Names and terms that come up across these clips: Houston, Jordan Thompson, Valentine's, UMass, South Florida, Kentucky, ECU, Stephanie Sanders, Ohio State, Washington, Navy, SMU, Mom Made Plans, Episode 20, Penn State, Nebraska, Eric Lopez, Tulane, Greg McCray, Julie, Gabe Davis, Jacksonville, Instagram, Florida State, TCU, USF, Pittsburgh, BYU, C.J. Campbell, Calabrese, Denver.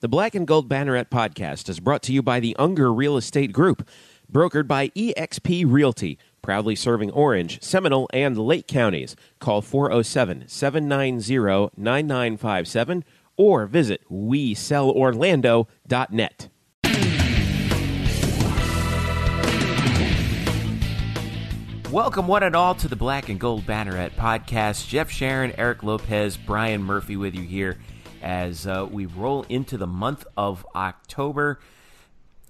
The Black and Gold Banneret podcast is brought to you by the Unger Real Estate Group, brokered by EXP Realty, proudly serving Orange, Seminole, and Lake counties. Call 407-790-9957 or visit WeSellOrlando.net. Welcome one and all to the Black and Gold Banneret podcast. Jeff Sharon, Eric Lopez, Brian Murphy with you here as we roll into the month of October.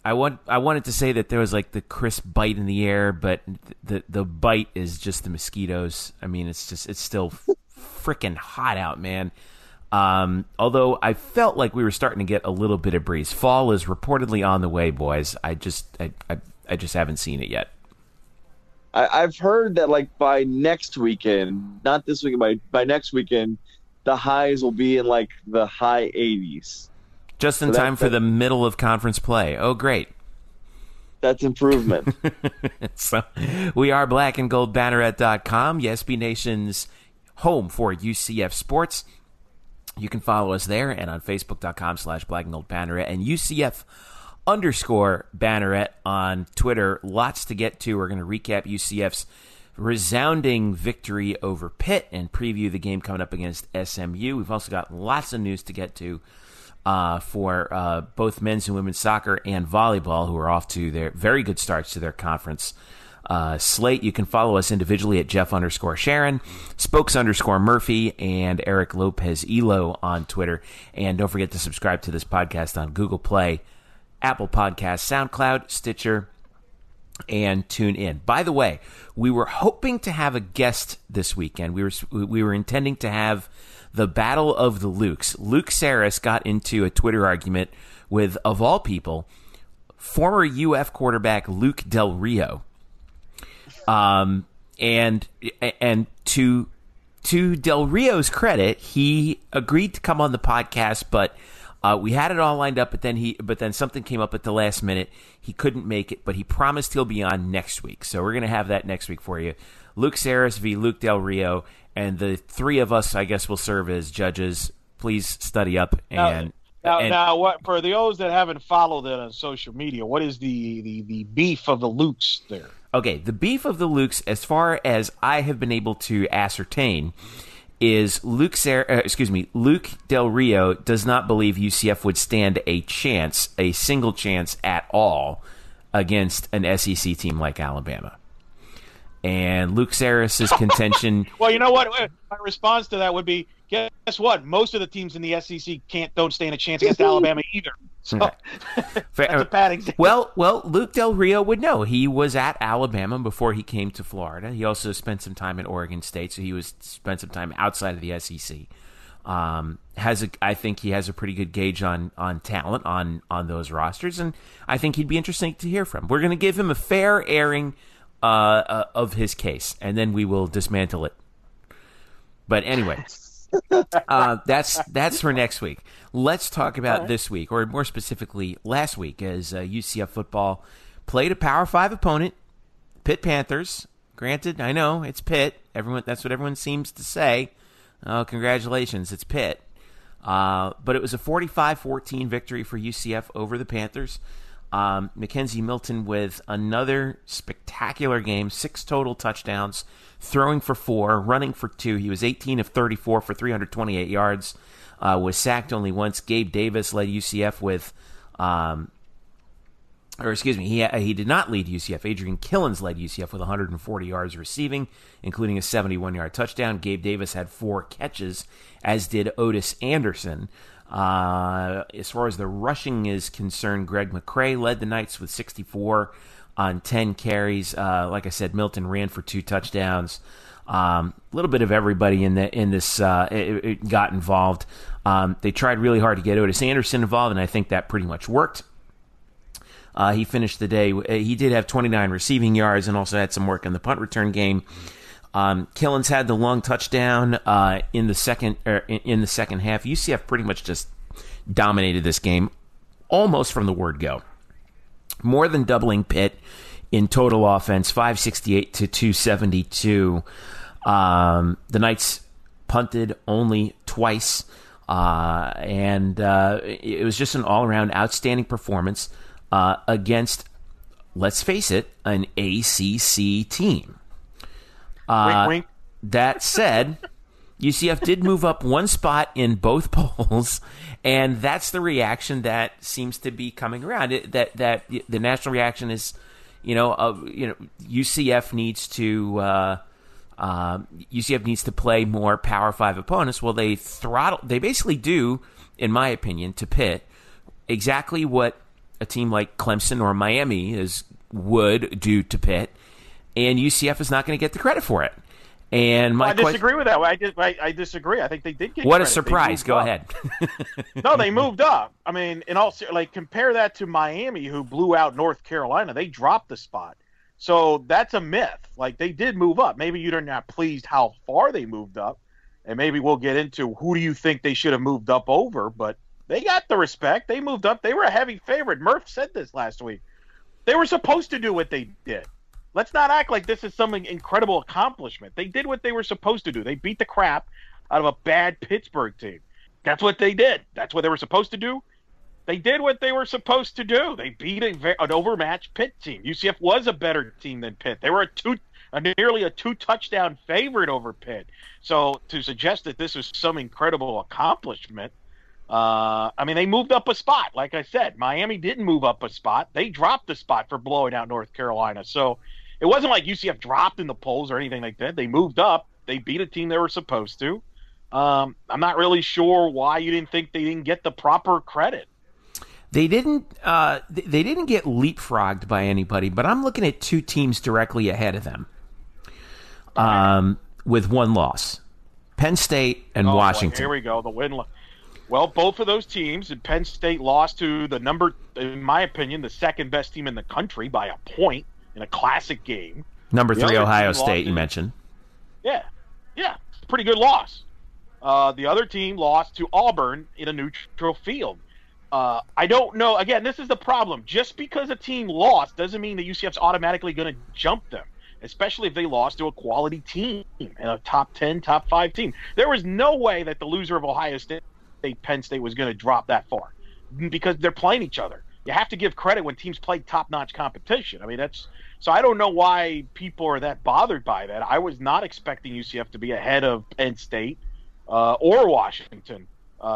I wanted to say that there was like the crisp bite in the air, but the bite is just the mosquitoes. I mean, it's still freaking hot out, man. Although I felt like we were starting to get a little bit of breeze. Fall is reportedly on the way, boys. I just haven't seen it yet. I've heard that like by next weekend, not this weekend, by next weekend, the highs will be in like the high 80s. Just in time for the middle of conference play. Oh, great. That's improvement. So, we are blackandgoldbanneret.com, SB Nation's home for UCF sports. You can follow us there and on Facebook.com/blackandgoldbanneret and UCF_Banneret on Twitter. Lots to get to. We're going to recap UCF's resounding victory over Pitt and preview the game coming up against SMU. We've also got lots of news to get to for both men's and women's soccer and volleyball, who are off to their very good starts to their conference slate. You can follow us individually at Jeff_Sharon, Spokes_Murphy, and Eric Lopez Elo on Twitter. And don't forget to subscribe to this podcast on Google Play, Apple Podcasts, SoundCloud, Stitcher, and TuneIn. By the way, we were hoping to have a guest this weekend. We were intending to have the Battle of the Lukes. Luke Saris got into a Twitter argument with, of all people, former UF quarterback Luke Del Rio. And to Del Rio's credit, he agreed to come on the podcast, but we had it all lined up, but then something came up at the last minute. He couldn't make it, but he promised he'll be on next week. So we're going to have that next week for you. Luke Saris v. Luke Del Rio, and the three of us, I guess, will serve as judges. Please study up. Now, for those that haven't followed it on social media, what is the beef of the Lukes there? Okay, the beef of the Lukes, as far as I have been able to ascertain, is Luke Del Rio does not believe UCF would stand a single chance at all against an SEC team like Alabama. And Luke Saris's contention... Well, you know what? My response to that would be, guess what? Most of the teams in the SEC don't stand a chance against Alabama either. So, that's a bad example. Well, Luke Del Rio would know. He was at Alabama before he came to Florida. He also spent some time at Oregon State, so he spent some time outside of the SEC. I think he has a pretty good gauge on talent on those rosters, and I think he'd be interesting to hear from. We're going to give him a fair airing of his case, and then we will dismantle it. But anyway... that's for next week. Let's talk about this week, or more specifically last week, as UCF football played a Power 5 opponent, Pitt Panthers. Granted, I know, it's Pitt. That's what everyone seems to say. Oh, congratulations, it's Pitt. But it was a 45-14 victory for UCF over the Panthers. Mackenzie Milton with another spectacular game, 6 total touchdowns, throwing for 4, running for 2. He was 18 of 34 for 328 yards, was sacked only once. Gabe Davis led UCF with, he did not lead UCF. Adrian Killens led UCF with 140 yards receiving, including a 71-yard touchdown. Gabe Davis had 4 catches, as did Otis Anderson. As far as the rushing is concerned, Greg McCray led the Knights with 64 on 10 carries. Like I said, Milton ran for 2 touchdowns. A little bit of everybody in this got involved. They tried really hard to get Otis Anderson involved, and I think that pretty much worked. He finished the day. He did have 29 receiving yards and also had some work in the punt return game. Killens had the long touchdown in the second half. UCF pretty much just dominated this game almost from the word go, more than doubling Pitt in total offense, 568 to 272. The Knights punted only twice. And it was just an all-around outstanding performance against, let's face it, an ACC team. Wink, wink. That said, UCF did move up one spot in both polls, and that's the reaction that seems to be coming around. That the national reaction is, UCF needs to play more Power Five opponents. Well, they basically do, in my opinion, to Pitt exactly what a team like Clemson or Miami would do to Pitt, and UCF is not going to get the credit for it. And I disagree with that. I disagree. I think they did get what credit. A surprise. Go up. Ahead. No, they moved up. I mean, and also compare that to Miami, who blew out North Carolina. They dropped the spot. So that's a myth. They did move up. Maybe you're not pleased how far they moved up, and maybe we'll get into who do you think they should have moved up over, but they got the respect. They moved up. They were a heavy favorite. Murph said this last week. They were supposed to do what they did. Let's not act like this is some incredible accomplishment. They did what they were supposed to do. They beat the crap out of a bad Pittsburgh team. That's what they did. That's what they were supposed to do. They did what they were supposed to do. They beat an overmatched Pitt team. UCF was a better team than Pitt. They were nearly a two-touchdown favorite over Pitt. So to suggest that this was some incredible accomplishment, they moved up a spot. Like I said, Miami didn't move up a spot. They dropped the spot for blowing out North Carolina. So it wasn't like UCF dropped in the polls or anything like that. They moved up. They beat a team they were supposed to. I'm not really sure why you didn't think they didn't get the proper credit. They didn't get leapfrogged by anybody, but I'm looking at two teams directly ahead of them with one loss, Penn State and Washington. Here we go, the win-loss. Well, both of those teams, and Penn State lost to in my opinion, the second-best team in the country by a point. In a classic game. Number 3, Ohio State, you mentioned. Yeah. Pretty good loss. The other team lost to Auburn in a neutral field. I don't know. Again, this is the problem. Just because a team lost doesn't mean that UCF's automatically going to jump them, especially if they lost to a quality team and a top 10, top 5 team. There was no way that the loser of Ohio State, Penn State, was going to drop that far because they're playing each other. You have to give credit when teams play top-notch competition. So I don't know why people are that bothered by that. I was not expecting UCF to be ahead of Penn State or Washington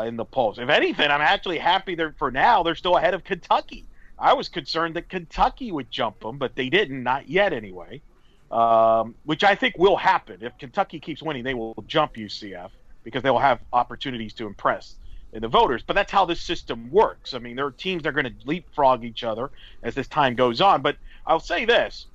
in the polls. If anything, I'm actually happy for now they're still ahead of Kentucky. I was concerned that Kentucky would jump them, but they didn't, not yet anyway, which I think will happen. If Kentucky keeps winning, they will jump UCF because they will have opportunities to impress in the voters. But that's how this system works. There are teams that are going to leapfrog each other as this time goes on. But I'll say this.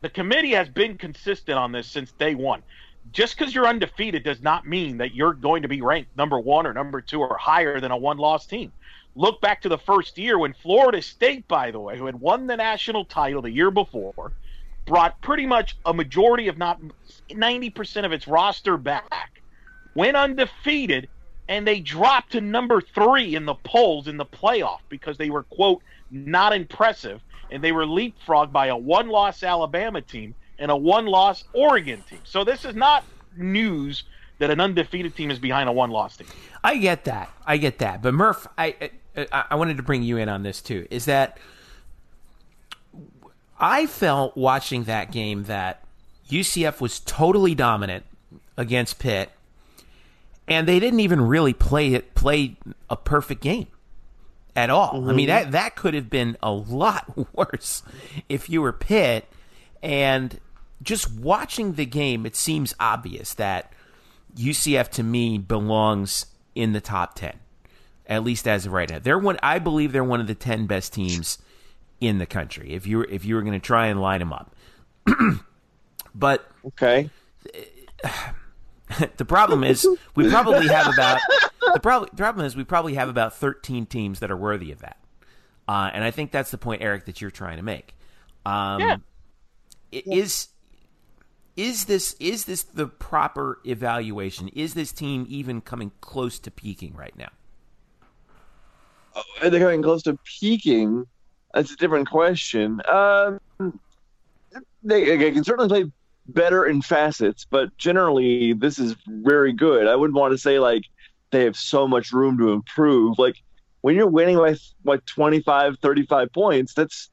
The committee has been consistent on this since day one. Just because you're undefeated does not mean that you're going to be ranked number 1 or number 2 or higher than a one-loss team. Look back to the first year when Florida State, by the way, who had won the national title the year before, brought pretty much a majority, if not 90% of its roster back, went undefeated, and they dropped to number 3 in the polls in the playoff because they were, quote, not impressive, and they were leapfrogged by a one-loss Alabama team and a one-loss Oregon team. So this is not news that an undefeated team is behind a one-loss team. I get that. But, Murph, I wanted to bring you in on this too, is that I felt watching that game that UCF was totally dominant against Pitt, and they didn't even really play a perfect game at all. Mm-hmm. That could have been a lot worse if you were Pitt. And just watching the game, it seems obvious that UCF, to me, belongs in the top 10, at least as of right now. I believe they're one of the 10 best teams in the country, if you were going to try and line them up. But... okay. The problem is we probably have about 13 teams that are worthy of that, and I think that's the point, Eric, that you're trying to make. Is this the proper evaluation? Is this team even coming close to peaking right now? Oh, are they coming close to peaking? That's a different question. They can certainly play better in facets, but generally this is very good. I wouldn't want to say they have so much room to improve. Like, when you're winning by like 25, 35 points, that's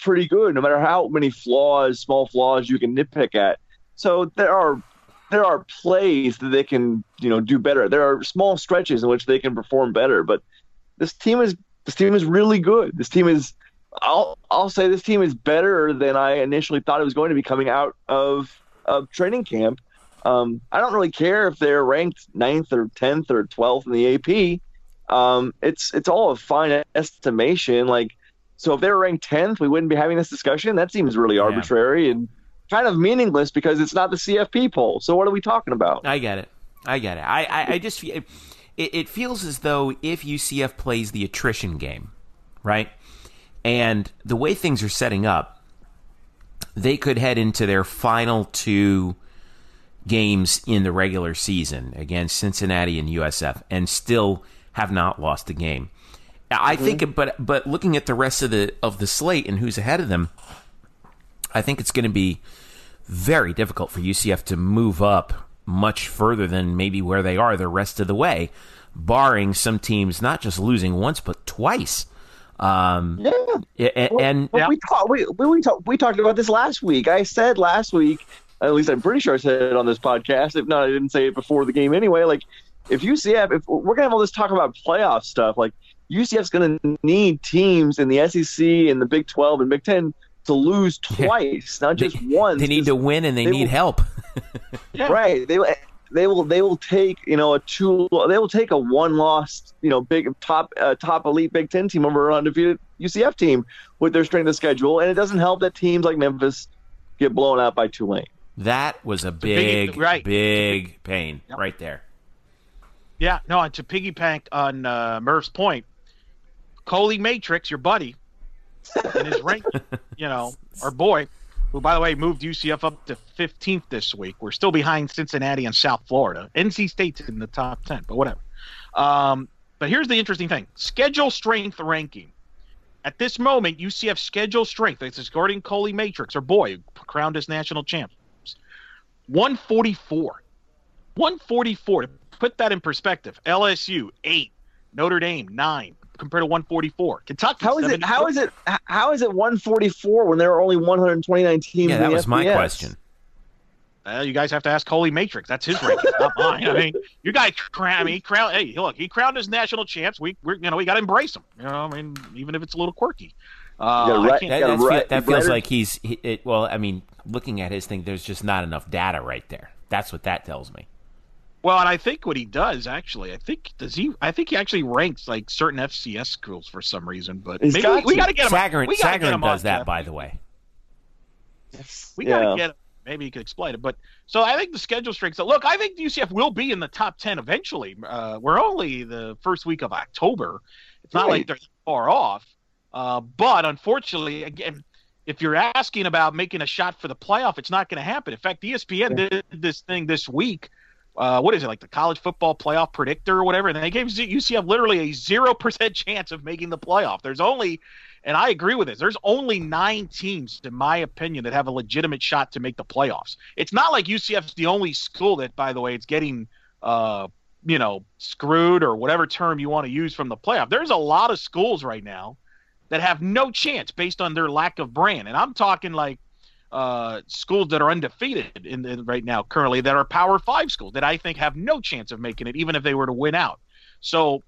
pretty good, no matter how many flaws, small flaws you can nitpick at. So there are plays that they can, you know, do better. There are small stretches in which they can perform better. But this team is really good. This team is, I'll say this team is better than I initially thought it was going to be coming out of training camp. I don't really care if they're ranked 9th or 10th or 12th in the AP. It's all a fine estimation. Like, so if they were ranked 10th, we wouldn't be having this discussion. That seems really arbitrary and kind of meaningless because it's not the CFP poll. So what are we talking about? I get it. I just feel it feels as though if UCF plays the attrition game, right, and the way things are setting up, they could head into their final two games in the regular season against Cincinnati and USF and still have not lost a game. I think, but looking at the rest of the slate and who's ahead of them, I think it's going to be very difficult for UCF to move up much further than maybe where they are the rest of the way, barring some teams not just losing once but twice. We talked about this last week. I said last week, at least I'm pretty sure I said it on this podcast. If not, I didn't say it before the game anyway. Like, if UCF, if we're gonna have all this talk about playoff stuff, like UCF's gonna need teams in the SEC and the Big 12 and Big 10 to lose twice, not just once. They need to win, and they need help. Right? They will take, you know, they will take a one loss, you know, big top elite Big 10 team over an undefeated UCF team with their strength of schedule, and it doesn't help that teams like Memphis get blown out by Tulane. That was a big pain right there. Yeah, no, and to piggyback on Murph's point, Coley Matrix, your buddy, and his rank, you know, our boy, who, by the way, moved UCF up to 15th this week. We're still behind Cincinnati and South Florida. NC State's in the top 10, but whatever. But here's the interesting thing. Schedule strength ranking. At this moment, UCF schedule strength, this is according to Coley Matrix, our boy, who crowned as national champs, 144. 144. To put that in perspective, LSU, 8. Notre Dame, 9. Compared to 144, Kentucky. How is it 144 when there are only 129 teams? Yeah, that was my question. You guys have to ask Coley Matrix. That's his ranking, not mine. I mean, you guys crowned. Hey, look, he crowned his national champs. We got to embrace him. You know, I mean, even if it's a little quirky. That feels like he's. Well, I mean, looking at his thing, there's just not enough data right there. That's what that tells me. Well, and I think what he does actually, I think he actually ranks like certain FCS schools for some reason. But maybe we got to get him. Sagarin does that, Jeff. By the way. We got to get him. Maybe he could explain it. But so I think the schedule strength. So look, I think UCF will be in the top 10 eventually. We're only the first week of October. It's not like they're far off. But unfortunately, again, if you're asking about making a shot for the playoff, it's not going to happen. In fact, ESPN did this thing this week. What is it, like the college football playoff predictor or whatever? And they gave UCF literally a 0% chance of making the playoff. There's only, and I agree with this, there's only 9 teams, in my opinion, that have a legitimate shot to make the playoffs. It's not like UCF's the only school that, by the way, it's getting, you know, screwed or whatever term you want to use from the playoff. There's a lot of schools right now that have no chance based on their lack of brand. And I'm talking like, schools that are undefeated in right now currently that are Power 5 schools that I think have no chance of making it even if they were to win out. So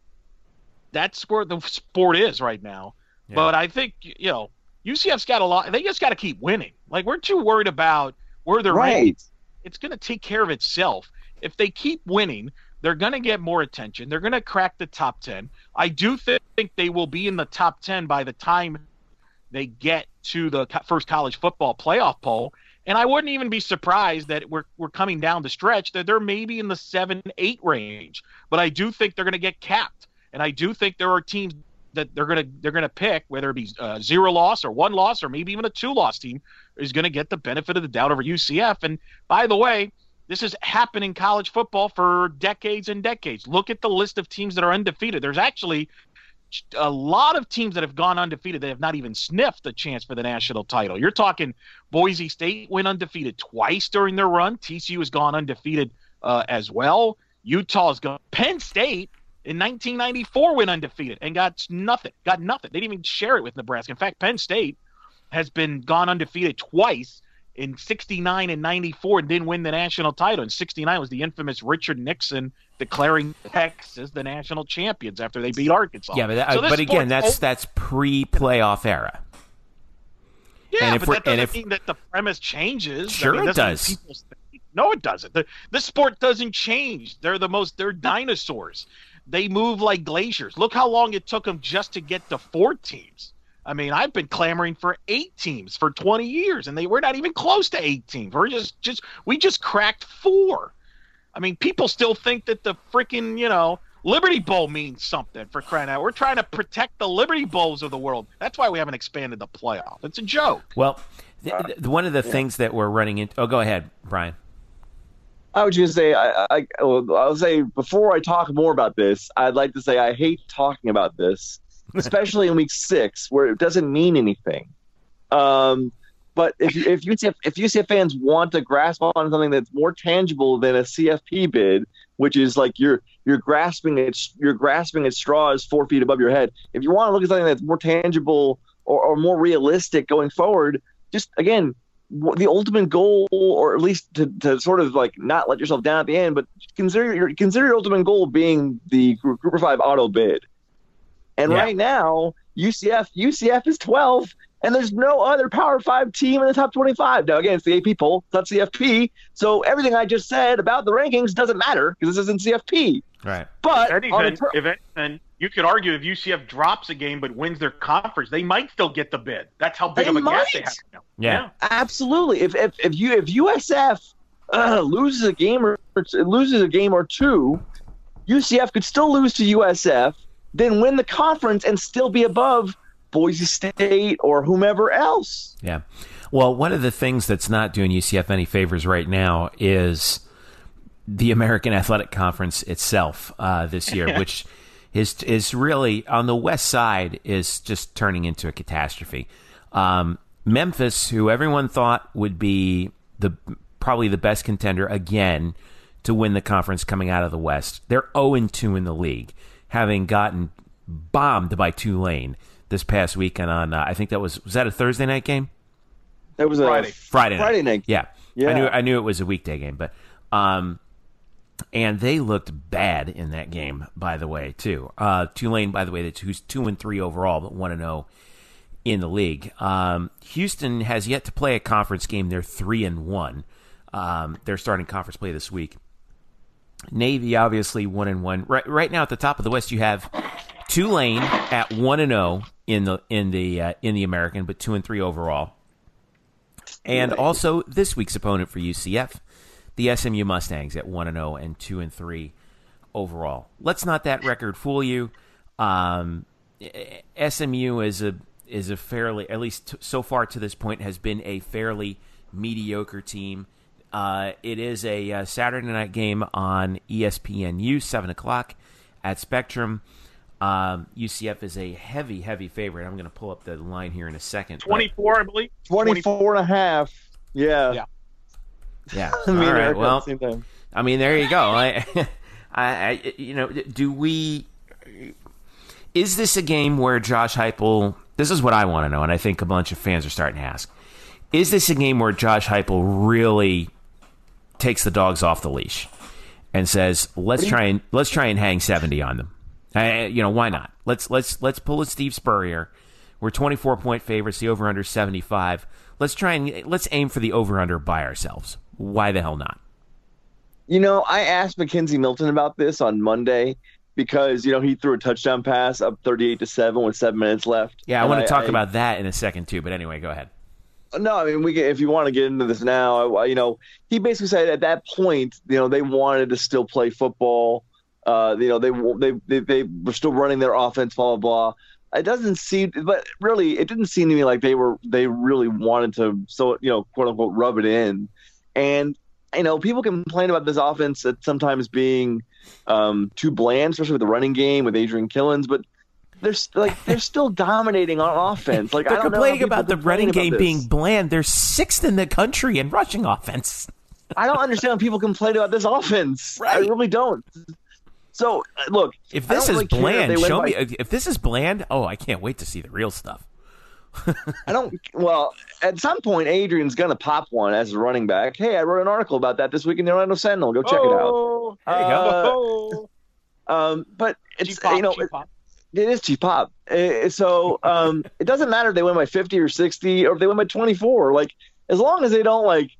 that's where the sport is right now. Yeah. But I think, you know, UCF's got a lot. They just got to keep winning. Like, we're too worried about where they're ranked. It's going to take care of itself. If they keep winning, they're going to get more attention. They're going to crack the top 10. I do think they will be in the top 10 by the time they get to the first college football playoff poll, and I wouldn't even be surprised that we're coming down the stretch that they're maybe in the 7-8 range. But I do think they're going to get capped, and I do think there are teams that they're going to pick, whether it be 0 loss or 1 loss or maybe even a 2-loss team, is going to get the benefit of the doubt over UCF. And by the way, this has happened in college football for decades and decades. Look at the list of teams that are undefeated. There's actually a lot of teams that have gone undefeated that have not even sniffed a chance for the national title. You're talking Boise State went undefeated twice during their run. TCU has gone undefeated as well. Utah's gone. Penn State in 1994 went undefeated and got nothing. Got nothing. They didn't even share it with Nebraska. In fact, Penn State has been gone undefeated twice in 69 and 94 and didn't win the national title. In 69 was the infamous Richard Nixon declaring Texas the national champions after they beat Arkansas. Yeah, but again, that's pre-playoff era. Yeah, and that doesn't mean that the premise changes. Sure, I mean, it does. No, it doesn't. The sport doesn't change. They're dinosaurs. They move like glaciers. Look how long it took them just to get to 4 teams. I mean, I've been clamoring for 8 teams for 20 years, and we're not even close to 8 teams. We just cracked 4. I mean, people still think that the freaking, Liberty Bowl means something, for crying out. We're trying to protect the Liberty Bowls of the world. That's why we haven't expanded the playoff. It's a joke. Well, one of the things that we're running into – oh, go ahead, Brian. I was going to say, I'll say before I talk more about this, I'd like to say I hate talking about this. Especially in week 6, where it doesn't mean anything. But if UCF fans want to grasp on something that's more tangible than a CFP bid, which is like you're grasping at straws 4 feet above your head. If you want to look at something that's more tangible or more realistic going forward, just again the ultimate goal, or at least to sort of like not let yourself down at the end, but consider your ultimate goal being the Group of 5 auto bid. And right now, UCF is 12th, and there's no other Power 5 team in the top 25. Now, again, it's the AP poll, it's not CFP, so everything I just said about the rankings doesn't matter because this isn't CFP. Right. But if anything, you could argue if UCF drops a game but wins their conference, they might still get the bid. That's how big of a gap they have now. Yeah, absolutely. If USF loses a game or two, UCF could still lose to USF. Then win the conference and still be above Boise State or whomever else. Yeah. Well, one of the things that's not doing UCF any favors right now is the American Athletic Conference itself this year, which is really on the west side is just turning into a catastrophe. Memphis, who everyone thought would be probably the best contender again to win the conference coming out of the west, they're 0-2 in the league, having gotten bombed by Tulane this past weekend on, I think that was that a Thursday night game? That was a Friday night. Yeah. I knew it was a weekday game, but and they looked bad in that game, by the way, too. Tulane, by the way, that's who's 2-3 overall, but 1-0 in the league. Houston has yet to play a conference game. They're 3-1. They're starting conference play this week. Navy, obviously, 1-1. Right now, at the top of the West, you have Tulane at 1-0 in the American, but 2-3 overall. And also this week's opponent for UCF, the SMU Mustangs, at 1-0 and 2-3 overall. Let's not that record fool you. SMU is a fairly, at least so far to this point, has been a fairly mediocre team. It is a Saturday night game on ESPNU, 7 o'clock at Spectrum. UCF is a heavy, heavy favorite. I'm going to pull up the line here in a second. 24, but... I believe. 24 and a half. Yeah. All right, well, I mean, there you go. Is this a game where Josh Heupel – this is what I want to know, and I think a bunch of fans are starting to ask. Is this a game where Josh Heupel really – takes the dogs off the leash and says, "Let's try and hang 70 on them." Why not? Let's pull a Steve Spurrier. We're 24-point favorites. The over under 75. Let's aim for the over under by ourselves. Why the hell not? I asked Mackenzie Milton about this on Monday because he threw a touchdown pass up 38-7 with 7 minutes left. Yeah, I want to talk about that in a second too. But anyway, go ahead. No, I mean, if you want to get into this now, he basically said at that point, they wanted to still play football. They were still running their offense, blah, blah, blah. It doesn't seem, but really, it didn't seem to me like they really wanted to, quote unquote, rub it in. And, people complain about this offense at sometimes being too bland, especially with the running game with Adrian Killens, but they're still dominating on offense. Like they're complaining about the running game being bland. They're 6th in the country in rushing offense. I don't understand how people complain about this offense. Right. I really don't. So, look. If this is bland, show me. If this is bland, oh, I can't wait to see the real stuff. I don't. Well, at some point, Adrian's going to pop one as a running back. Hey, I wrote an article about that this week in the Orlando Sentinel. Go check it out. There you go. But it's, G-pop, you know, it is cheap pop. So it doesn't matter if they win by 50 or 60 or if they win by 24. Like, as long as they don't, like,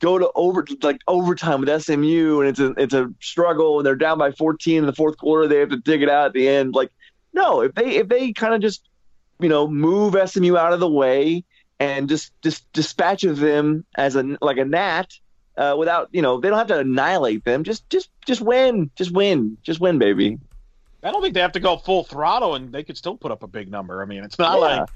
go to overtime with SMU and it's a struggle and they're down by 14 in the fourth quarter, they have to dig it out at the end. Like, no, if they kind of just, you know, move SMU out of the way and just dispatch of them as a gnat, without, you know, they don't have to annihilate them. Just win, baby. I don't think they have to go full throttle, and they could still put up a big number. I mean, it's not like.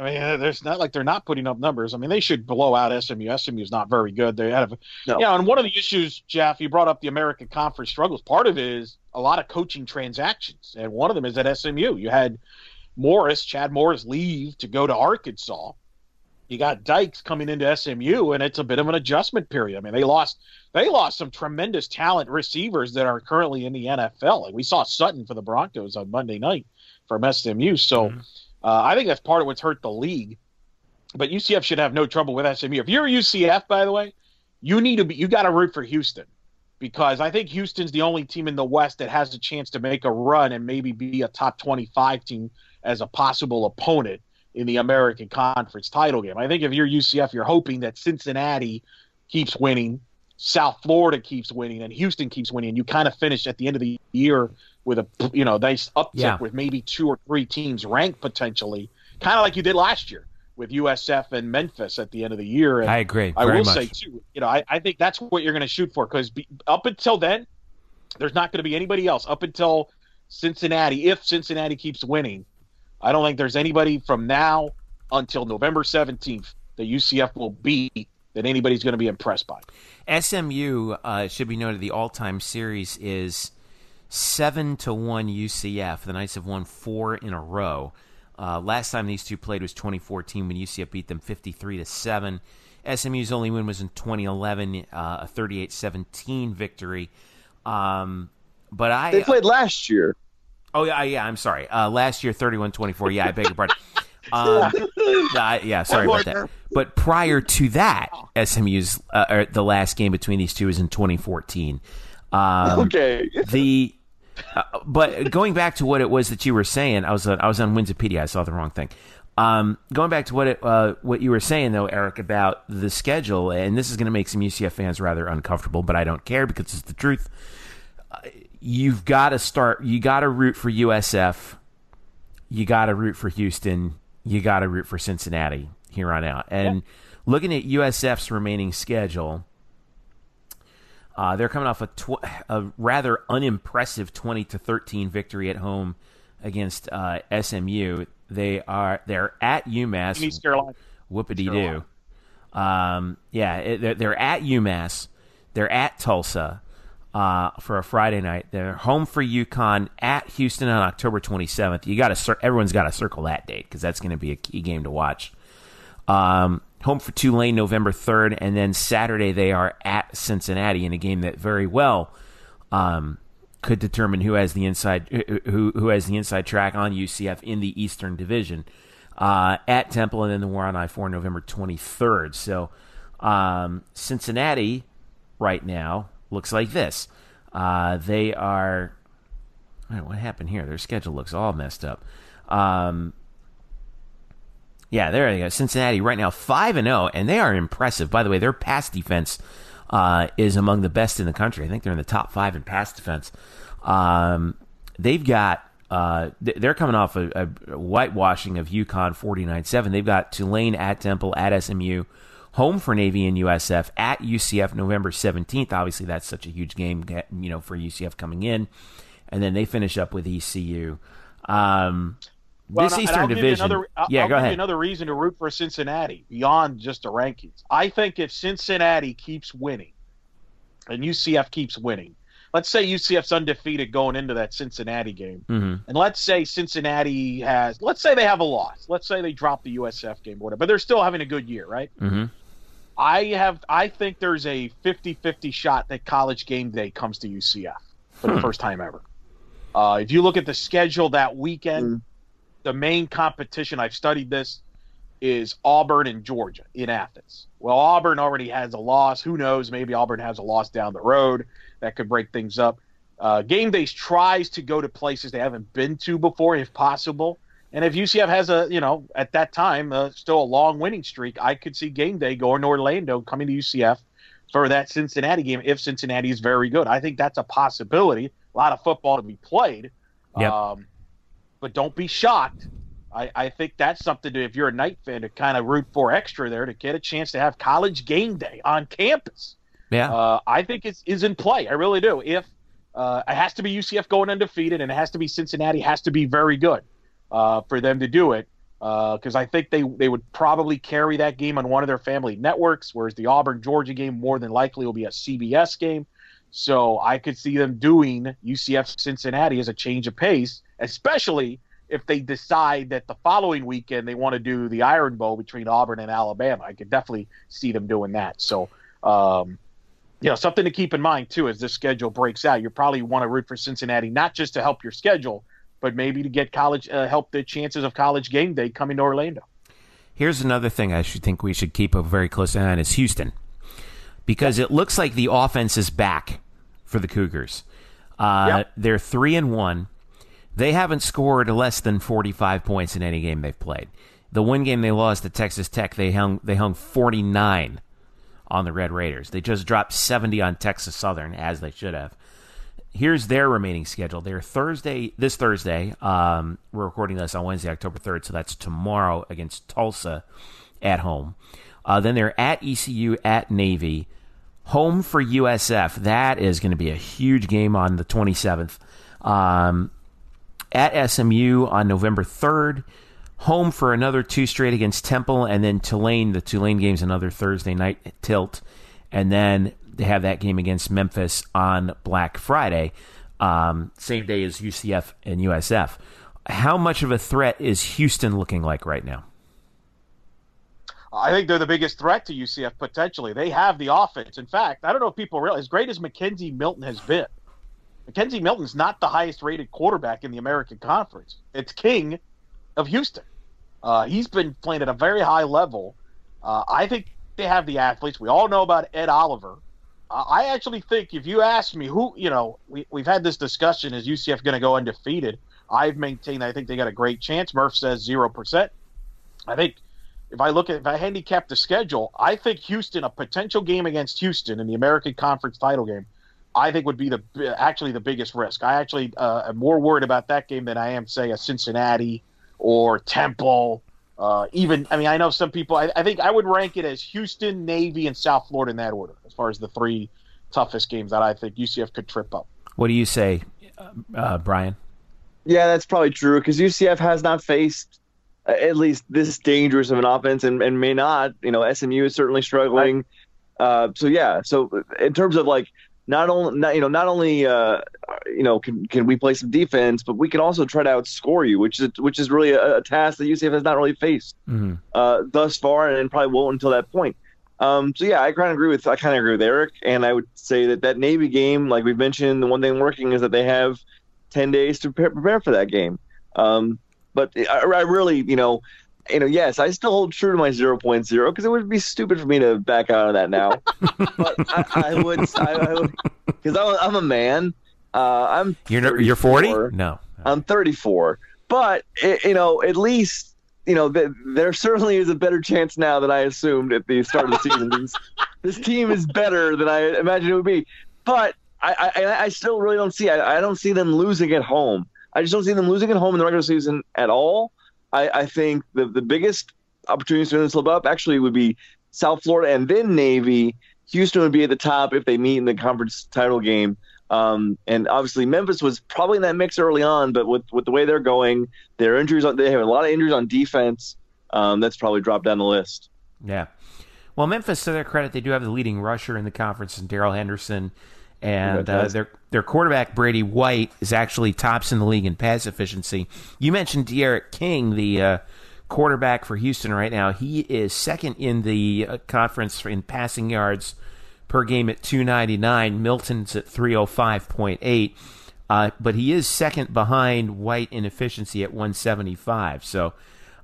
I mean, there's not like they're not putting up numbers. I mean, they should blow out SMU. SMU is not very good. They have, no. Yeah. And one of the issues, Jeff, you brought up the American Conference struggles. Part of it is a lot of coaching transactions, and one of them is at SMU. You had Chad Morris, leave to go to Arkansas. You got Dykes coming into SMU, and it's a bit of an adjustment period. I mean, they lost some tremendous talent receivers that are currently in the NFL. Like, we saw Sutton for the Broncos on Monday night from SMU. So. Mm-hmm. I think that's part of what's hurt the league. But UCF should have no trouble with SMU. If you're UCF, by the way, you got to root for Houston, because I think Houston's the only team in the West that has a chance to make a run and maybe be a top 25 team as a possible opponent in the American Conference title game. I think if you're UCF, you're hoping that Cincinnati keeps winning, South Florida keeps winning, and Houston keeps winning, and you kind of finish at the end of the year with a nice uptick with maybe two or three teams ranked potentially, kind of like you did last year with USF and Memphis at the end of the year. And I agree. I will say too, I think that's what you're going to shoot for, because up until then, there's not going to be anybody else. Up until Cincinnati, if Cincinnati keeps winning, I don't think there's anybody from now until November 17th that UCF will beat that anybody's going to be impressed by. SMU, should be noted, the all-time series is 7-1 UCF. The Knights have won four in a row. Last time these two played was 2014 when UCF beat them 53-7. SMU's only win was in 2011, a 38-17 victory. They played last year. Oh yeah, I'm sorry. Last year, 31-24. Yeah, I beg your pardon. Sorry about that. But prior to that, SMU's the last game between these two was in 2014. Okay. But going back to what it was that you were saying, I was on Wikipedia. I saw the wrong thing. Going back to what you were saying though, Eric, about the schedule, and this is going to make some UCF fans rather uncomfortable, but I don't care because it's the truth. You've got to start. You got to root for USF. You got to root for Houston. You got to root for Cincinnati here on out. And looking at USF's remaining schedule. They're coming off a rather unimpressive 20-13 victory at home against SMU. They're at UMass. East Carolina. Whoop-a-dee-doo. They're at UMass. They're at Tulsa for a Friday night. They're home for UConn, at Houston on October 27th. Everyone's got to circle that date because that's going to be a key game to watch. Home for Tulane November 3rd, and then Saturday they are at Cincinnati in a game that very well could determine who has the inside track on UCF in the Eastern Division, at Temple, and then the War on I-4 November 23rd. So Cincinnati right now looks like this. They are – what happened here? Their schedule looks all messed up. Yeah, there they go. Cincinnati right now 5-0, and they are impressive. By the way, their pass defense is among the best in the country. I think they're in the top 5 in pass defense. They've got they're coming off a whitewashing of UConn 49-7. They've got Tulane, at Temple, at SMU, home for Navy and USF, at UCF November 17th. Obviously, that's such a huge game, for UCF coming in, and then they finish up with ECU. Well, this Eastern Division. I'll go ahead. Another reason to root for Cincinnati beyond just the rankings. I think if Cincinnati keeps winning and UCF keeps winning, let's say UCF's undefeated going into that Cincinnati game, mm-hmm. and let's say Cincinnati has, let's say they have a loss, let's say they drop the USF game, whatever, but they're still having a good year, right? Mm-hmm. I think there's a 50-50 shot that College Game Day comes to UCF for the first time ever. If you look at the schedule that weekend, the main competition, I've studied this, is Auburn and Georgia in Athens. Well, Auburn already has a loss. Who knows? Maybe Auburn has a loss down the road. That could break things up. Game Days tries to go to places they haven't been to before, if possible. And if UCF has a, you know, at that time, still a long winning streak, I could see Game Day going to Orlando, coming to UCF for that Cincinnati game if Cincinnati is very good. I think that's a possibility. A lot of football to be played. Yep. But don't be shocked. I think that's something to, if you're a Knight fan, to kind of root for extra there to get a chance to have College Game Day on campus. Yeah. I think it is in play. I really do. If it has to be UCF going undefeated, and it has to be Cincinnati, has to be very good. For them to do it, because I think they would probably carry that game on one of their family networks, whereas the Auburn-Georgia game more than likely will be a CBS game. So I could see them doing UCF-Cincinnati as a change of pace, especially if they decide that the following weekend they want to do the Iron Bowl between Auburn and Alabama. I could definitely see them doing that. So, you know, something to keep in mind, too, as this schedule breaks out. You probably want to root for Cincinnati, not just to help your schedule, but maybe to get college help the chances of College Game Day coming to Orlando. Here's another thing I should think we should keep a very close eye on is Houston, because it looks like the offense is back for the Cougars. They're 3-1. They haven't scored less than 45 points in any game they've played. The one game they lost to Texas Tech, they hung 49 on the Red Raiders. They just dropped 70 on Texas Southern, as they should have. Here's their remaining schedule. They're this Thursday. We're recording this on Wednesday, October 3rd, so that's tomorrow against Tulsa at home. Then they're at ECU, at Navy, home for USF. That is going to be a huge game on the 27th. At SMU on November 3rd, home for another two straight against Temple, and then Tulane. The Tulane game's another Thursday night tilt, and then they have that game against Memphis on Black Friday, same day as UCF and USF. How much of a threat is Houston looking like right now? I think they're the biggest threat to UCF potentially. They have the offense. In fact, I don't know if people realize, as great as Mackenzie Milton has been, Mackenzie Milton's not the highest-rated quarterback in the American Conference. It's King of Houston. He's been playing at a very high level. I think they have the athletes. We all know about Ed Oliver. I actually think if you ask me who, you know, we've had this discussion, is UCF going to go undefeated? I've maintained I think they got a great chance. Murph says 0%. I think if I handicap the schedule, I think Houston, a potential game against Houston in the American Conference title game, I think would be the biggest risk. I actually am more worried about that game than I am, say, a Cincinnati or Temple. I know some people, I think I would rank it as Houston, Navy, and South Florida in that order, as far as the three toughest games that I think UCF could trip up. What do you say, Brian? Yeah, that's probably true, because UCF has not faced at least this dangerous of an offense and may not. You know, SMU is certainly struggling. So in terms of like, Not only can we play some defense, but we can also try to outscore you, which is really a task that UCF has not really faced thus far, and probably won't until that point. I kind of agree with Eric, and I would say that Navy game, like we've mentioned, the one thing working is that they have 10 days to prepare for that game. But I really, yes, I still hold true to my 0.0 because it would be stupid for me to back out of that now. But I would, because I'm a man. I'm you're 40? No, I'm 34. But at least there certainly is a better chance now than I assumed at the start of the season. This team is better than I imagined it would be. But I still really don't see. I don't see them losing at home. I just don't see them losing at home in the regular season at all. I think the biggest opportunities to slip up actually would be South Florida and then Navy. Houston would be at the top if they meet in the conference title game. And obviously Memphis was probably in that mix early on, but with the way they're going, they have a lot of injuries on defense. That's probably dropped down the list. Yeah. Well, Memphis, to their credit, they do have the leading rusher in the conference in Darrell Henderson. And their quarterback, Brady White, is actually tops in the league in pass efficiency. You mentioned Derek King, the quarterback for Houston right now. He is second in the conference in passing yards per game at 299. Milton's at 305.8. But he is second behind White in efficiency at 175. So,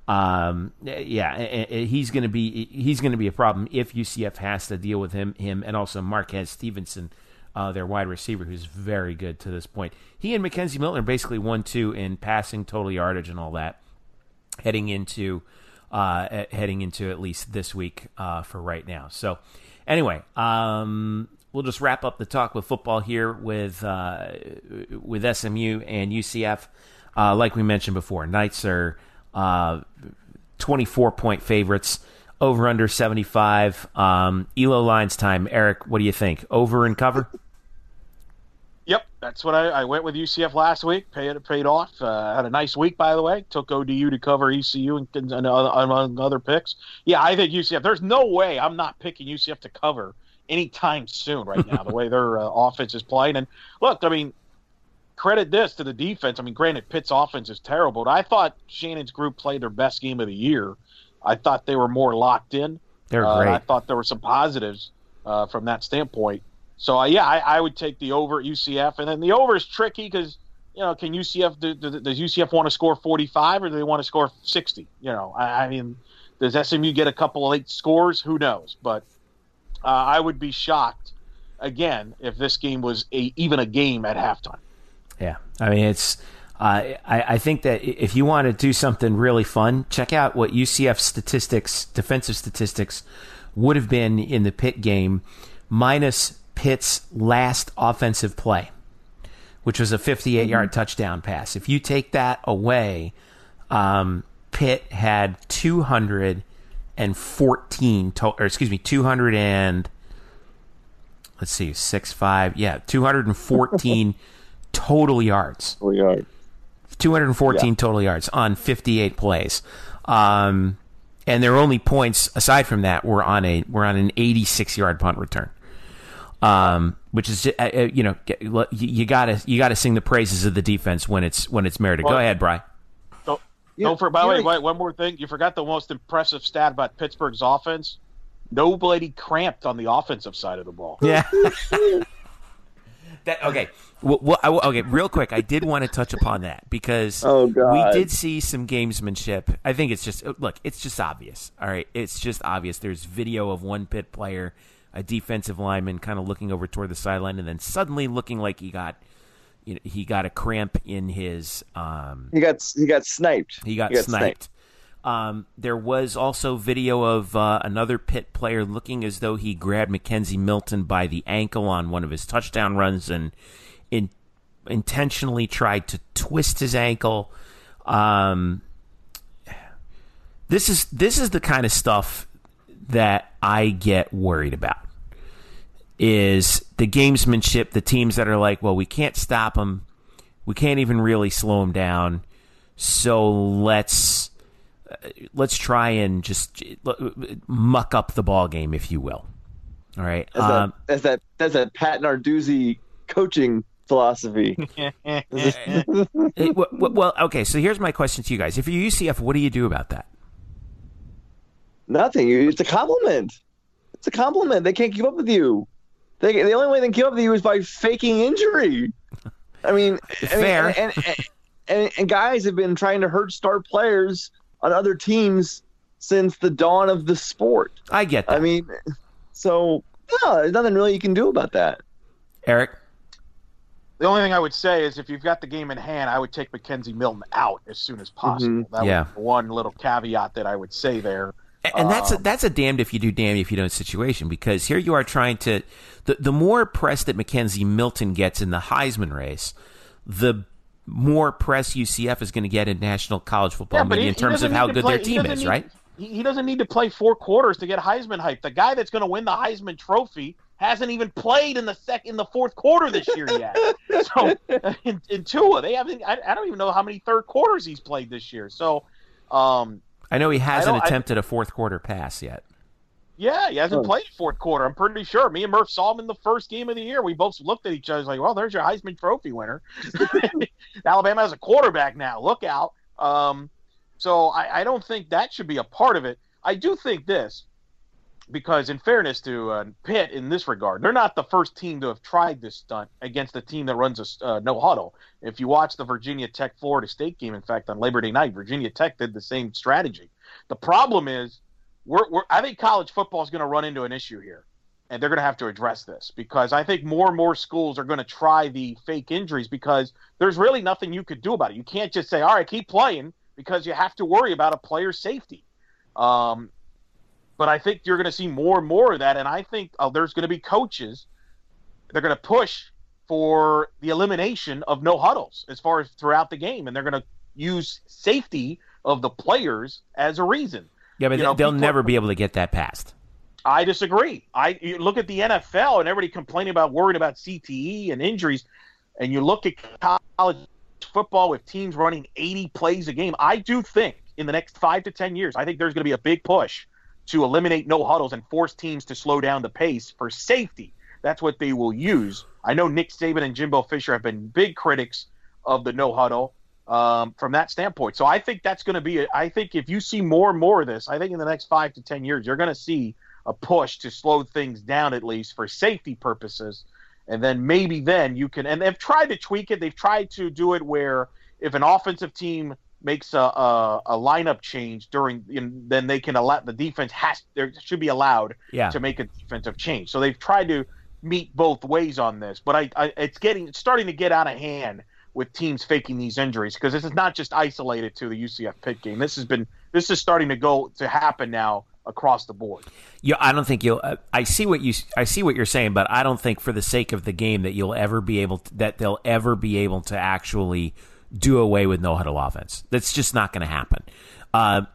he's going to be a problem if UCF has to deal with him and also Marquez Stevenson, their wide receiver, who's very good to this point. He and Mackenzie Milton are basically 1-2 in passing, total yardage, and all that, heading into at least this week for right now. So, anyway. We'll just wrap up the talk with football here with SMU and UCF. Like we mentioned before, Knights are 24-point favorites, over under 75. Elo Lines time. Eric, what do you think? Over and cover? Yep, that's what I went with UCF last week. Paid off. Had a nice week, by the way. Took ODU to cover ECU and among other picks. Yeah, I think UCF. There's no way I'm not picking UCF to cover anytime soon right now, the way their offense is playing. And look, I mean, credit this to the defense. I mean, granted, Pitt's offense is terrible, but I thought Shannon's group played their best game of the year. I thought they were more locked in. They're great. I thought there were some positives from that standpoint. So, I would take the over at UCF. And then the over is tricky because, you know, can UCF does UCF want to score 45 or do they want to score 60? You know, I mean, does SMU get a couple of late scores? Who knows? But I would be shocked, again, if this game was even a game at halftime. Yeah. I mean, it's I think that if you want to do something really fun, check out what UCF defensive statistics would have been in the Pitt game minus Pitt's last offensive play, which was a 58-yard touchdown pass. If you take that away, Pitt had 214 total yards. 214 total yards on 58 plays, and their only points aside from that were on an 86-yard punt return, which is you know, you gotta sing the praises of the defense when it's merited. Go ahead, Bri. By the way, one more thing. You forgot the most impressive stat about Pittsburgh's offense. Nobody cramped on the offensive side of the ball. Yeah. Okay. Well, real quick, I did want to touch upon that because we did see some gamesmanship. I think it's just obvious. All right. It's just obvious. There's video of one Pitt player, a defensive lineman, kind of looking over toward the sideline and then suddenly looking like he got – you know, he got a cramp in his. He got sniped. He got sniped. There was also video of another Pitt player looking as though he grabbed Mackenzie Milton by the ankle on one of his touchdown runs and intentionally tried to twist his ankle. This is the kind of stuff that I get worried about. Is the gamesmanship, the teams that are like, well, we can't stop them. We can't even really slow them down. So let's try and just muck up the ball game, if you will. All right. That's that Pat Narduzzi coaching philosophy. Well, okay. So here's my question to you guys. If you're UCF, what do you do about that? Nothing. It's a compliment. It's a compliment. They can't keep up with you. The only way they can keep up with you is by faking injury. I mean, fair. And guys have been trying to hurt star players on other teams since the dawn of the sport. I get that. I mean, so no, there's nothing really you can do about that. Eric? The only thing I would say is if you've got the game in hand, I would take Mackenzie Milton out as soon as possible. Mm-hmm. That was one little caveat that I would say there. And that's a damned if you do, damned if you don't situation, because here you are trying to – the more press that Mackenzie Milton gets in the Heisman race, the more press UCF is going to get in national college football, in terms of how good their team is, right? He doesn't need to play four quarters to get Heisman hype. The guy that's going to win the Heisman trophy hasn't even played in the fourth quarter this year yet. So in Tua, they haven't – I don't even know how many third quarters he's played this year. So I know he hasn't attempted a fourth quarter pass yet. Yeah, he hasn't played fourth quarter. I'm pretty sure. Me and Murph saw him in the first game of the year. We both looked at each other like, well, there's your Heisman Trophy winner. Alabama has a quarterback now. Look out. So I don't think that should be a part of it. I do think this, because in fairness to Pitt in this regard, they're not the first team to have tried this stunt against a team that runs a no huddle. If you watch the Virginia Tech Florida State game, in fact, on Labor Day night, Virginia Tech did the same strategy. The problem is, I think college football is going to run into an issue here, and they're going to have to address this, because I think more and more schools are going to try the fake injuries, because there's really nothing you could do about it. You can't just say, all right, keep playing, because you have to worry about a player's safety. But I think you're going to see more and more of that, and I think there's going to be coaches that are going to push for the elimination of no huddles as far as throughout the game, and they're going to use safety of the players as a reason. Yeah, but they'll never be able to get that passed. I disagree. You look at the NFL and everybody complaining about worrying about CTE and injuries, and you look at college football with teams running 80 plays a game. I do think in the next 5 to 10 years, I think there's going to be a big push to eliminate no huddles and force teams to slow down the pace for safety. That's what they will use. I know Nick Saban and Jimbo Fisher have been big critics of the no huddle from that standpoint. So I think that's going to be – I think if you see more and more of this, I think in the next 5 to 10 years, you're going to see a push to slow things down, at least for safety purposes. And then maybe then you can – and they've tried to tweak it. They've tried to do it where if an offensive team – makes a lineup change during, then they can allow the defense should be allowed to make a defensive change. So they've tried to meet both ways on this, but it's starting to get out of hand with teams faking these injuries, because this is not just isolated to the UCF Pitt game. This is starting to happen now across the board. Yeah, I don't think I see what you're saying, but I don't think for the sake of the game that they'll ever be able to actually do away with no huddle offense. That's just not going to happen.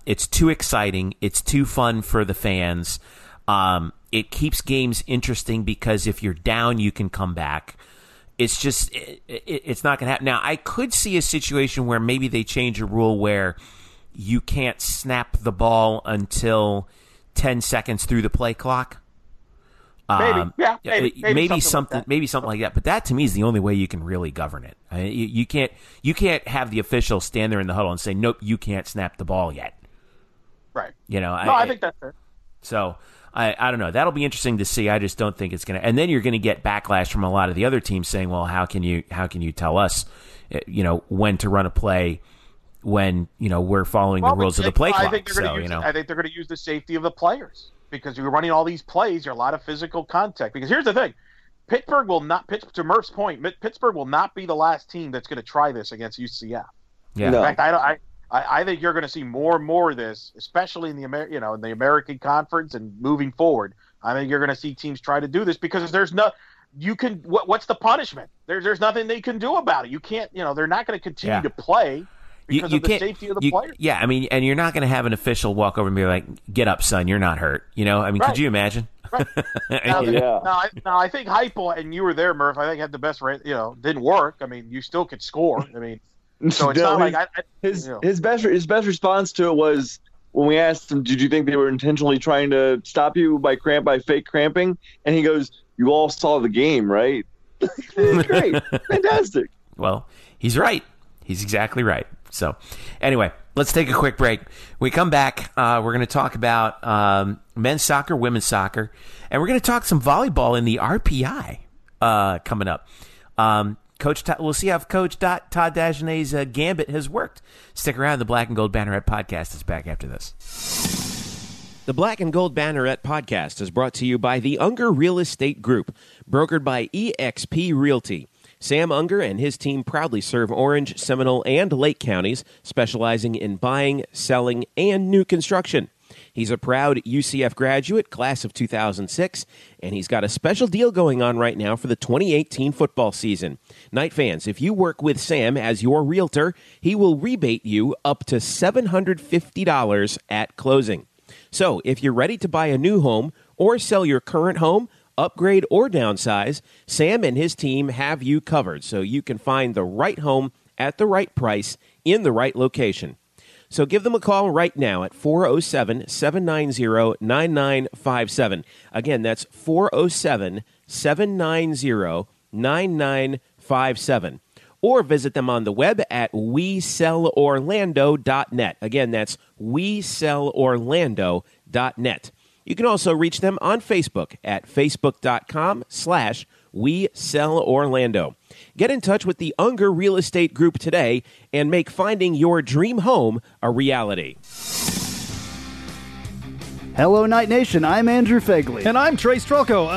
It's too exciting. It's too fun for the fans. It keeps games interesting, because if you're down, you can come back. It's just it's not going to happen. Now, I could see a situation where maybe they change a rule where you can't snap the ball until 10 seconds through the play clock. Maybe something like that. But that, to me, is the only way you can really govern it. I mean, you can't have the official stand there in the huddle and say, nope, you can't snap the ball yet. Right. I think that's fair. So I don't know. That'll be interesting to see. I just don't think it's going to. And then you're going to get backlash from a lot of the other teams saying, well, how can you tell us, when to run a play when, we're following the rules of the play clock. I think they're going to use the safety of the players. Because you're running all these plays, you're a lot of physical contact. Because here's the thing, to Murph's point, Pittsburgh will not be the last team that's going to try this against UCF. Yeah. No. In fact, I think you're going to see more and more of this, especially in the in the American Conference and moving forward. I think you're going to see teams try to do this, because there's no you can. What's the punishment? There's nothing they can do about it. You can't. They're not going to continue to play. Because of the safety of the players. Yeah, I mean, and you're not going to have an official walk over and be like, get up, son, you're not hurt. Could you imagine? Right. I think Heupel, and you were there, Murph, I think had the best rate, didn't work. I mean, you still could score. I mean, so it's his best response to it was when we asked him, did you think they were intentionally trying to stop you by fake cramping? And he goes, you all saw the game, right? Great. Fantastic. Well, he's right. He's exactly right. So anyway, let's take a quick break. When we come back, we're going to talk about men's soccer, women's soccer, and we're going to talk some volleyball in the RPI coming up. We'll see how Coach Todd Dagenet's gambit has worked. Stick around. The Black and Gold Banneret Podcast is back after this. The Black and Gold Banneret Podcast is brought to you by the Unger Real Estate Group, brokered by EXP Realty. Sam Unger and his team proudly serve Orange, Seminole, and Lake counties, specializing in buying, selling, and new construction. He's a proud UCF graduate, class of 2006, and he's got a special deal going on right now for the 2018 football season. Knight fans, if you work with Sam as your realtor, he will rebate you up to $750 at closing. So if you're ready to buy a new home or sell your current home, upgrade or downsize, Sam and his team have you covered, so you can find the right home at the right price in the right location. So give them a call right now at 407-790-9957. Again, that's 407-790-9957. or visit them on the web at WeSellOrlando.net. Again, that's WeSellOrlando.net. You can also reach them on Facebook at Facebook.com/WeSellOrlando. Get in touch with the Unger Real Estate Group today and make finding your dream home a reality. Hello, Night Nation. I'm Andrew Fegley. And I'm Trey Strelko.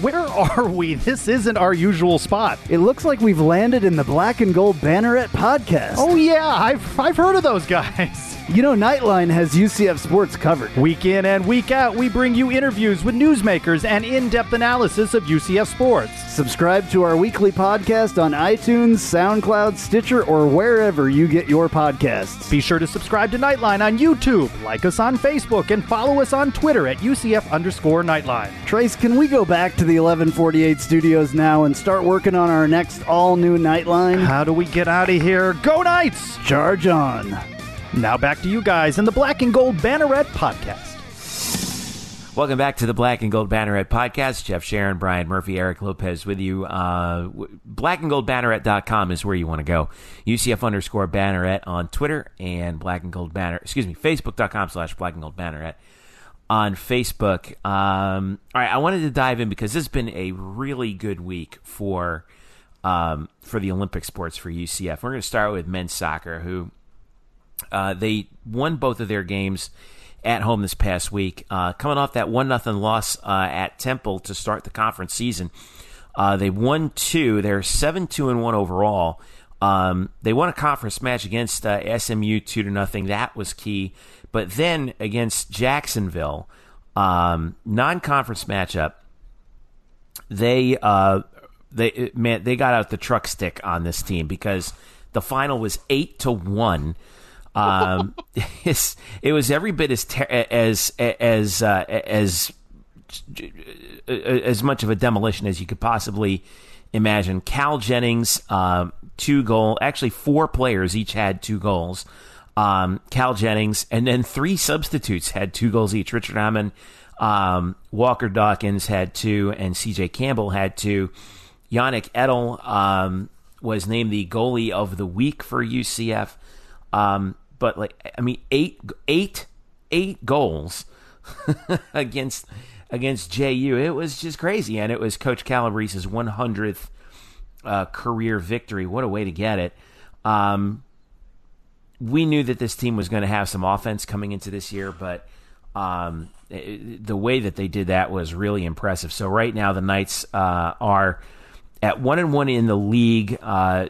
Where are we? This isn't our usual spot. It looks like we've landed in the Black and Gold Banneret podcast. Oh, yeah. I've heard of those guys. You know, Nightline has UCF sports covered. Week in and week out, we bring you interviews with newsmakers and in-depth analysis of UCF sports. Subscribe to our weekly podcast on iTunes, SoundCloud, Stitcher, or wherever you get your podcasts. Be sure to subscribe to Nightline on YouTube, like us on Facebook, and follow us on Twitter at @UCF_Nightline. Trace, can we go back to the 1148 studios now and start working on our next all-new Nightline? How do we get out of here? Go Knights! Charge on. Now back to you guys in the Black and Gold Banneret podcast. Welcome back to the Black and Gold Banneret podcast. Jeff Sharon, Brian Murphy, Eric Lopez with you. Blackandgoldbanneret.com is where you want to go. UCF_Banneret on Twitter and Facebook.com/blackandgoldbanneret on Facebook. All right, I wanted to dive in because this has been a really good week for the Olympic sports for UCF. We're going to start with men's soccer, who they won both of their games at home this past week, coming off that 1-0 loss at Temple to start the conference season. They won two. They're 7-2-1 overall. They won a conference match against SMU 2-0. That was key. But then against Jacksonville, non-conference matchup, they got out the truck stick on this team because the final was 8-1. It was every bit as much of a demolition as you could possibly imagine. Cal Jennings, 2 goals. Actually, 4 players each had 2 goals. Cal Jennings, and then 3 substitutes had 2 goals each. Richard Hammond, Walker Dawkins had 2, and C.J. Campbell had 2. Yannick Edel was named the goalie of the week for UCF. But eight goals against JU. It was just crazy, and it was Coach Calabrese's 100th career victory. What a way to get it! We knew that this team was going to have some offense coming into this year, but the way that they did that was really impressive. So right now, the Knights are at 1-1 in the league.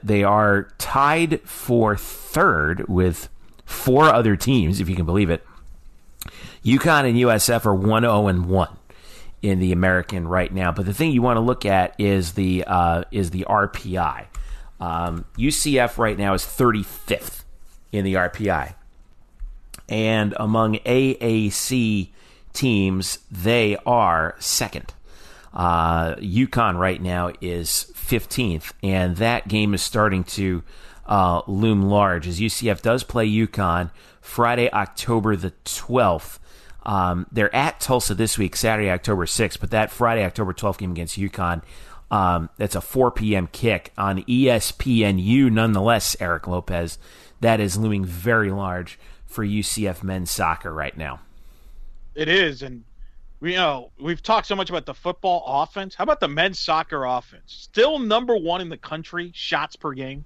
They are tied for third with 4 other teams, if you can believe it. UConn and USF are 1-0-1 in the American right now. But the thing you want to look at is the RPI. UCF right now is 35th in the RPI, and among AAC teams, they are 2nd. UConn right now is 15th, and that game is starting to loom large as UCF does play UConn Friday, October the 12th. They're at Tulsa this week, Saturday, October 6th, but that Friday, October 12th game against UConn, that's a 4 p.m. kick on ESPNU. Nonetheless, Eric Lopez, that is looming very large for UCF men's soccer right now. It is, and we've talked so much about the football offense. How about the men's soccer offense? Still number 1 in the country, shots per game,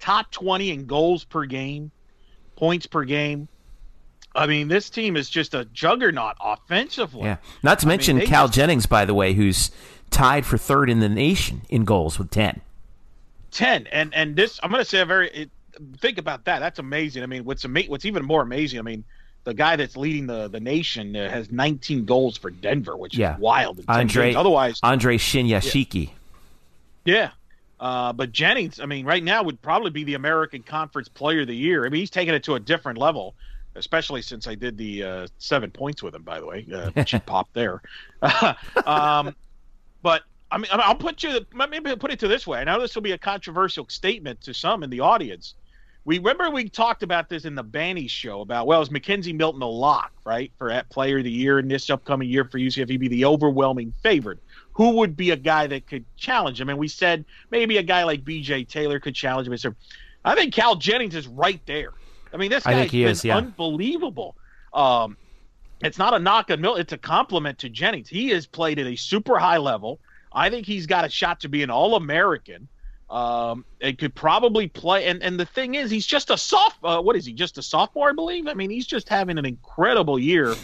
top 20 in goals per game, points per game. I mean, this team is just a juggernaut offensively. Yeah. Not to mention Cal Jennings, by the way, who's tied for third in the nation in goals with 10. 10. And this, I'm going to say think about that. That's amazing. I mean, what's even more amazing, I mean, the guy that's leading the nation has 19 goals for Denver, which is wild. Andre Shinyashiki. Yeah. But Jennings, I mean, right now would probably be the American Conference Player of the Year. I mean, he's taking it to a different level, especially since I did the 7 points with him, by the way. She popped there. But, I mean, maybe I'll put it this way. I know this will be a controversial statement to some in the audience. We remember we talked about this in the Banny show about, well, is Mackenzie Milton a lock, right, for at player of the year in this upcoming year for UCF? He'd be the overwhelming favorite. Who would be a guy that could challenge him? And we said maybe a guy like B.J. Taylor could challenge him. So I think Cal Jennings is right there. I mean, this guy is unbelievable. It's not a knock on Milton. It's a compliment to Jennings. He has played at a super high level. I think he's got a shot to be an All-American. And could probably play. And the thing is, he's just a just a sophomore, I believe? I mean, he's just having an incredible year.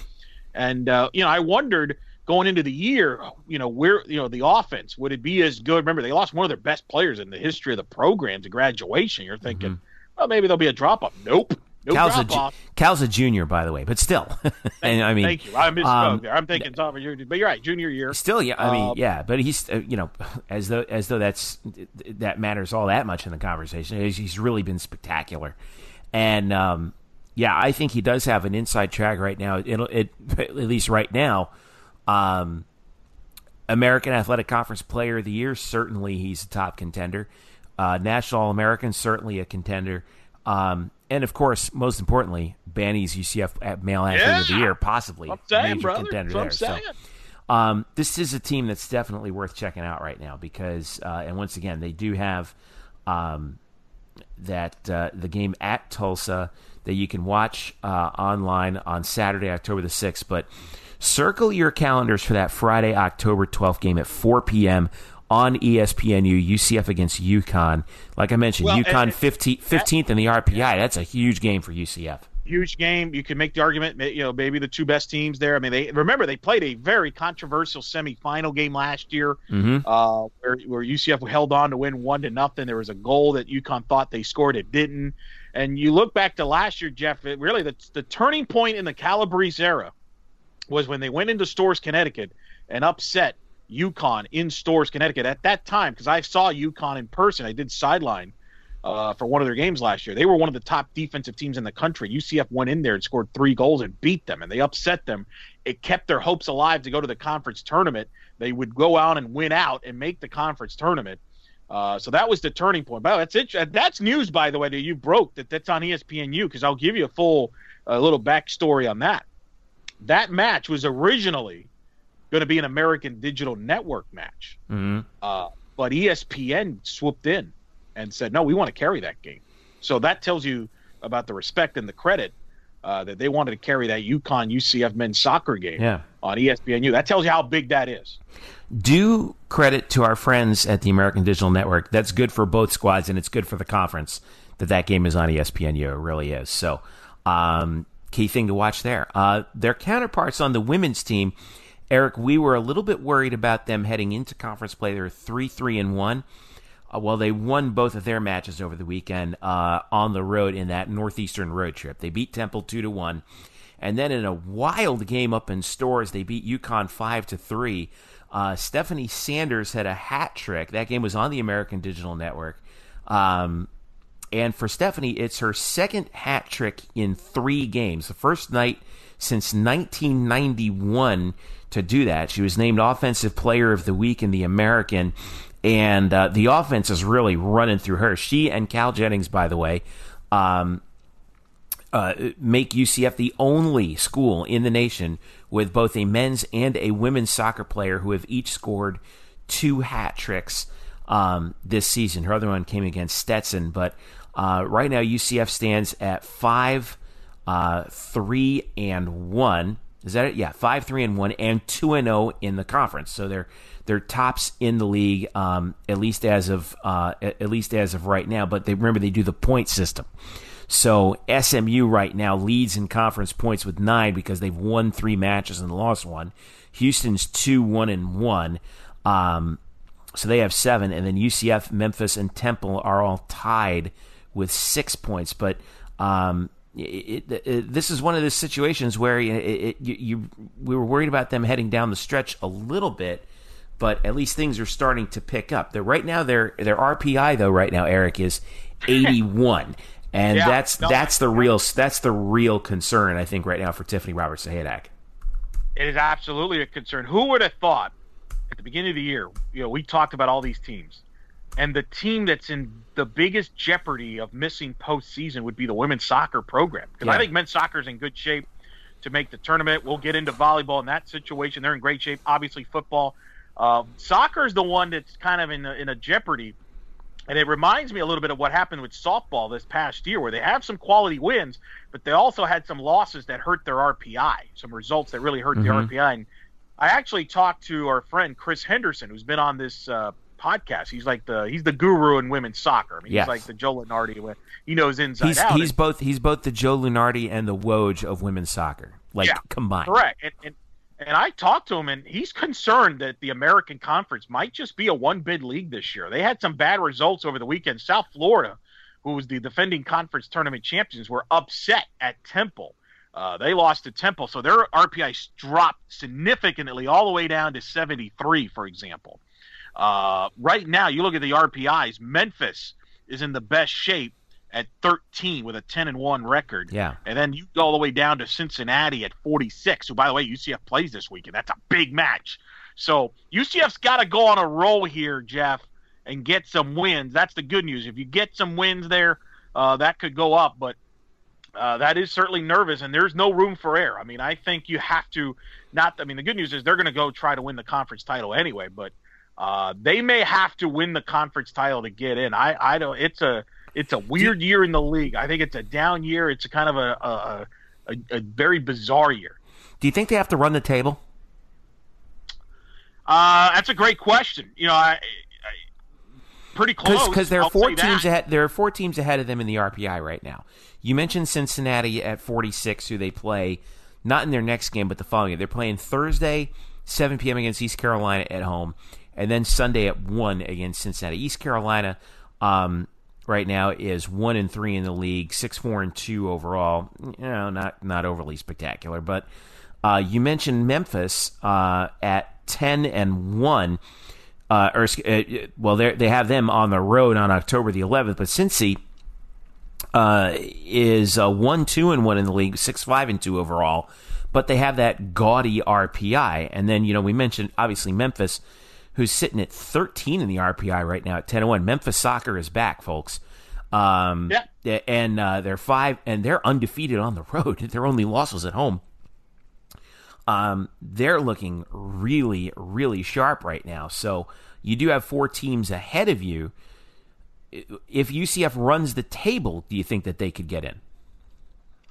And, I wondered going into the year, where the offense, would it be as good? Remember, they lost one of their best players in the history of the program to graduation. You're thinking, well, maybe there'll be a drop-off. Nope. Cal's a junior, by the way, but still. Thank you. I misspoke there. I'm thinking top of junior, but you're right, junior year. Still, yeah. I mean, yeah, but he's, as though that matters all that much in the conversation. He's really been spectacular, and I think he does have an inside track right now. At least right now, American Athletic Conference Player of the Year. Certainly, he's a top contender. National All-American, certainly a contender. And, of course, most importantly, Banny's UCF Male Athlete of the Year, possibly saying, major contender there. So, this is a team that's definitely worth checking out right now because, and once again, they do have the game at Tulsa that you can watch online on Saturday, October the 6th. But circle your calendars for that Friday, October 12th game at 4 p.m., on ESPNU, UCF against UConn. Like I mentioned, UConn 15th in the RPI. That's a huge game for UCF. Huge game. You can make the argument, maybe the two best teams there. I mean, they played a very controversial semifinal game last year, where UCF held on to win 1-0. There was a goal that UConn thought they scored, it didn't. And you look back to last year, Jeff. Really, the turning point in the Calabrese era was when they went into Stores, Connecticut, and upset UConn in Stores, Connecticut at that time, because I saw UConn in person. I did sideline for one of their games last year. They were one of the top defensive teams in the country. UCF went in there and scored 3 goals and beat them, and they upset them. It kept their hopes alive to go to the conference tournament. They would go out and win out and make the conference tournament. So that was the turning point. But that's it. That's news, by the way, that you broke, that's on ESPNU, because I'll give you a full little backstory on that. That match was originally going to be an American Digital Network match. But ESPN swooped in and said, no, we want to carry that game. So that tells you about the respect and the credit that they wanted to carry that UConn-UCF men's soccer game on ESPNU. That tells you how big that is. Due credit to our friends at the American Digital Network. That's good for both squads, and it's good for the conference that game is on ESPNU. It really is. So key thing to watch there. Their counterparts on the women's team, Eric, we were a little bit worried about them heading into conference play. They were 3-3-1. Well, they won both of their matches over the weekend on the road in that Northeastern road trip. They beat Temple 2-1. And then in a wild game up in Stores, they beat UConn 5-3. Stephanie Sanders had a hat trick. That game was on the American Digital Network. And for Stephanie, it's her second hat trick in 3 games. The first night since 1991 to do that. She was named Offensive Player of the Week in the American, and the offense is really running through her. She and Cal Jennings, by the way, make UCF the only school in the nation with both a men's and a women's soccer player who have each scored 2 hat tricks this season. Her other one came against Stetson, but right now UCF stands at 5-3-1. Is that it? Yeah, 5-3-1 and 2-0 in the conference. So they're tops in the league, at least as of right now. But they do the point system. So SMU right now leads in conference points with 9 because they've won 3 matches and lost 1. Houston's 2-1-1. So they have 7, and then UCF, Memphis, and Temple are all tied with 6 points. But this is one of those situations where we were worried about them heading down the stretch a little bit, but at least things are starting to pick up. Right now, their RPI though right now, Eric, is 81, and that's the real concern I think right now for Tiffany Roberts Sahadak. It is absolutely a concern. Who would have thought at the beginning of the year? We talked about all these teams. And the team that's in the biggest jeopardy of missing postseason would be the women's soccer program. Because I think men's soccer is in good shape to make the tournament. We'll get into volleyball in that situation. They're in great shape. Obviously, football. Soccer is the one that's kind of in a jeopardy. And it reminds me a little bit of what happened with softball this past year, where they have some quality wins, but they also had some losses that hurt their RPI, some results that really hurt the RPI. And I actually talked to our friend Chris Henderson, who's been on this podcast. He's like he's the guru in women's soccer. I mean, he's like the Joe Lunardi. He knows inside out. He's both the Joe Lunardi and the Woj of women's soccer, combined. Correct. And I talked to him, and he's concerned that the American Conference might just be a one-bid league this year. They had some bad results over the weekend. South Florida, who was the defending conference tournament champions, were upset at Temple. They lost to Temple, so their RPI dropped significantly all the way down to 73, for example. Right now, you look at the RPIs, Memphis is in the best shape at 13 with a 10-1 record. Yeah. And then you go all the way down to Cincinnati at 46, who, by the way, UCF plays this weekend. That's a big match. So UCF's got to go on a roll here, Jeff, and get some wins. That's the good news. If you get some wins there, that could go up. But that is certainly nervous, and there's no room for error. I mean, I think you have to not – I mean, the good news is they're going to go try to win the conference title anyway, but they may have to win the conference title to get in. I don't – It's a weird year in the league. I think it's a down year. It's a kind of a very bizarre year. Do you think they have to run the table? That's a great question. You know, I pretty close. Because there are four teams ahead of them in the RPI right now. You mentioned Cincinnati at 46, who they play not in their next game, but the following game. They're playing Thursday, 7 p.m. against East Carolina at home, and then Sunday at 1 against Cincinnati. East Carolina, right now is 1-3 in the league, 6-4-2 overall. You know, not overly spectacular. But you mentioned Memphis at 10-1. They have them on the road on October the 11th. But Cincy is 1-2-1 in the league, 6-5-2 overall. But they have that gaudy RPI, and then we mentioned obviously Memphis, who's sitting at 13 in the RPI right now at 10-1. Memphis soccer is back, folks. And they're 5, and they're undefeated on the road. Their only loss was at home. They're looking really, really sharp right now. So you do have four teams ahead of you. If UCF runs the table, do you think that they could get in?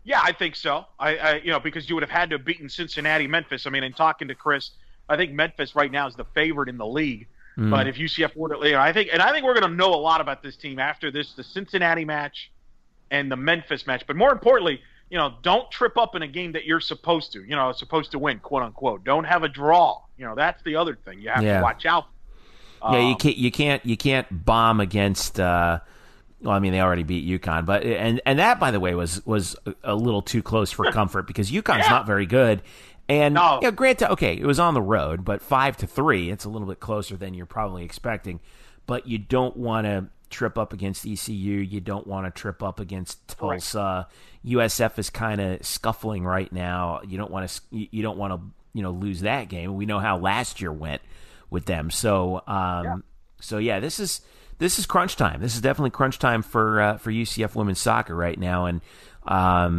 Yeah, I think so. I because you would have had to have beaten Cincinnati, Memphis. I mean, in talking to Chris, I think Memphis right now is the favorite in the league. Mm. But if UCF were to, I think we're going to know a lot about this team after this, the Cincinnati match and the Memphis match. But more importantly, don't trip up in a game that you're supposed to win, quote unquote. Don't have a draw. That's the other thing you have to watch out. You can't bomb against. They already beat UConn, but and that, by the way, was a little too close for comfort because UConn's not very good. And granted, okay, it was on the road, but 5-3, it's a little bit closer than you're probably expecting. But you don't want to trip up against ECU. You don't want to trip up against Tulsa. Right. USF is kind of scuffling right now. You don't want to lose that game. We know how last year went with them. So this is crunch time. This is definitely crunch time for UCF women's soccer right now.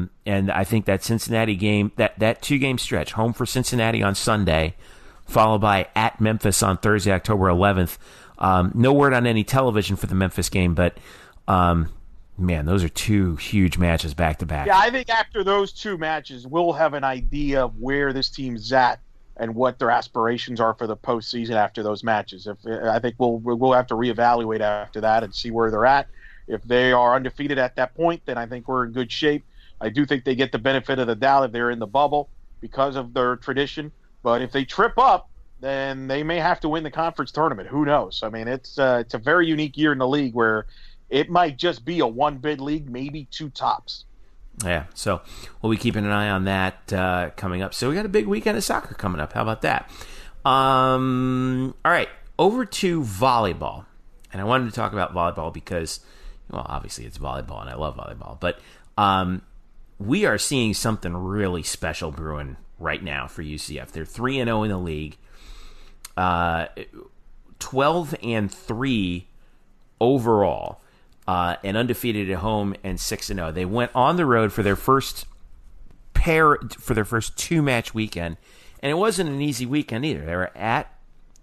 And I think that Cincinnati game, that two-game stretch, home for Cincinnati on Sunday, followed by at Memphis on Thursday, October 11th. No word on any television for the Memphis game, but, man, those are two huge matches back-to-back. Yeah, I think after those two matches, we'll have an idea of where this team's at and what their aspirations are for the postseason after those matches. I think we'll have to reevaluate after that and see where they're at. If they are undefeated at that point, then I think we're in good shape. I do think they get the benefit of the doubt if they're in the bubble because of their tradition. But if they trip up, then they may have to win the conference tournament. Who knows? I mean, it's a very unique year in the league where it might just be a one-bid league, maybe two tops. Yeah, so we'll be keeping an eye on that coming up. So we got a big weekend of soccer coming up. How about that? All right, over to volleyball. And I wanted to talk about volleyball because – well, obviously it's volleyball, and I love volleyball. But we are seeing something really special brewing right now for UCF. They're 3-0 in the league, 12-3 overall, and undefeated at home and 6-0. They went on the road for their first pair, for their first two-match weekend, and it wasn't an easy weekend either. They were at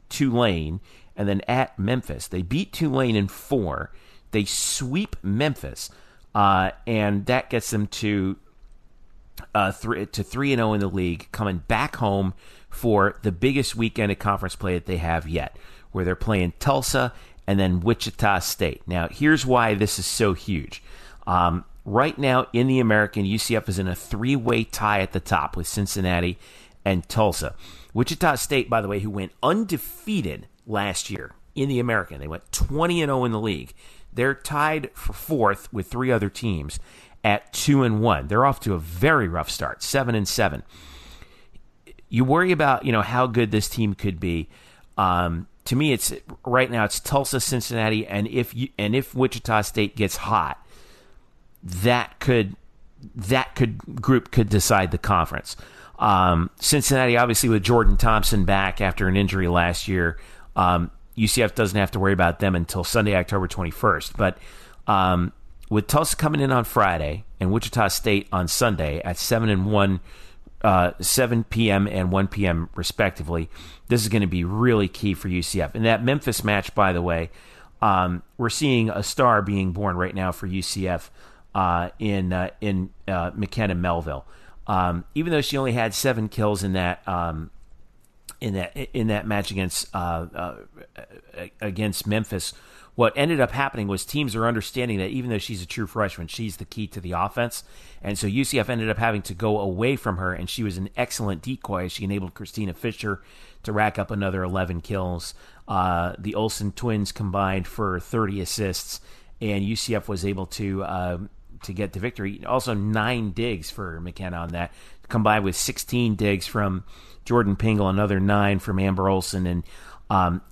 Tulane and then at Memphis. They beat Tulane in 4. They sweep Memphis, and that gets them to 3-0 in the league, coming back home for the biggest weekend of conference play that they have yet, where they're playing Tulsa and then Wichita State. Now, here's why this is so huge. Right now in the American, UCF is in a 3-way tie at the top with Cincinnati and Tulsa. Wichita State, by the way, who went undefeated last year in the American. They went 20-0 in the league. They're tied for 4th with 3 other teams at 2-1. They're off to a very rough start, 7-7. You worry about, you know, how good this team could be. To me, it's right now it's Tulsa, Cincinnati, and if Wichita State gets hot, that group could decide the conference. Cincinnati, obviously, with Jordan Thompson back after an injury last year, UCF doesn't have to worry about them until Sunday, October 21st. But with Tulsa coming in on Friday and Wichita State on Sunday at 7-1, 7 p.m. and 1 p.m. respectively, this is going to be really key for UCF. And that Memphis match, by the way, we're seeing a star being born right now for UCF in McKenna Melville. Even though she only had 7 kills in that match against Memphis, what ended up happening was teams are understanding that even though she's a true freshman, she's the key to the offense. And so UCF ended up having to go away from her, and she was an excellent decoy. She enabled Christina Fisher to rack up another 11 kills. The Olsen twins combined for 30 assists, and UCF was able to get the victory. Also 9 digs for McKenna on that, combined with 16 digs from Jordan Pingle, another 9 from Amber Olsen, and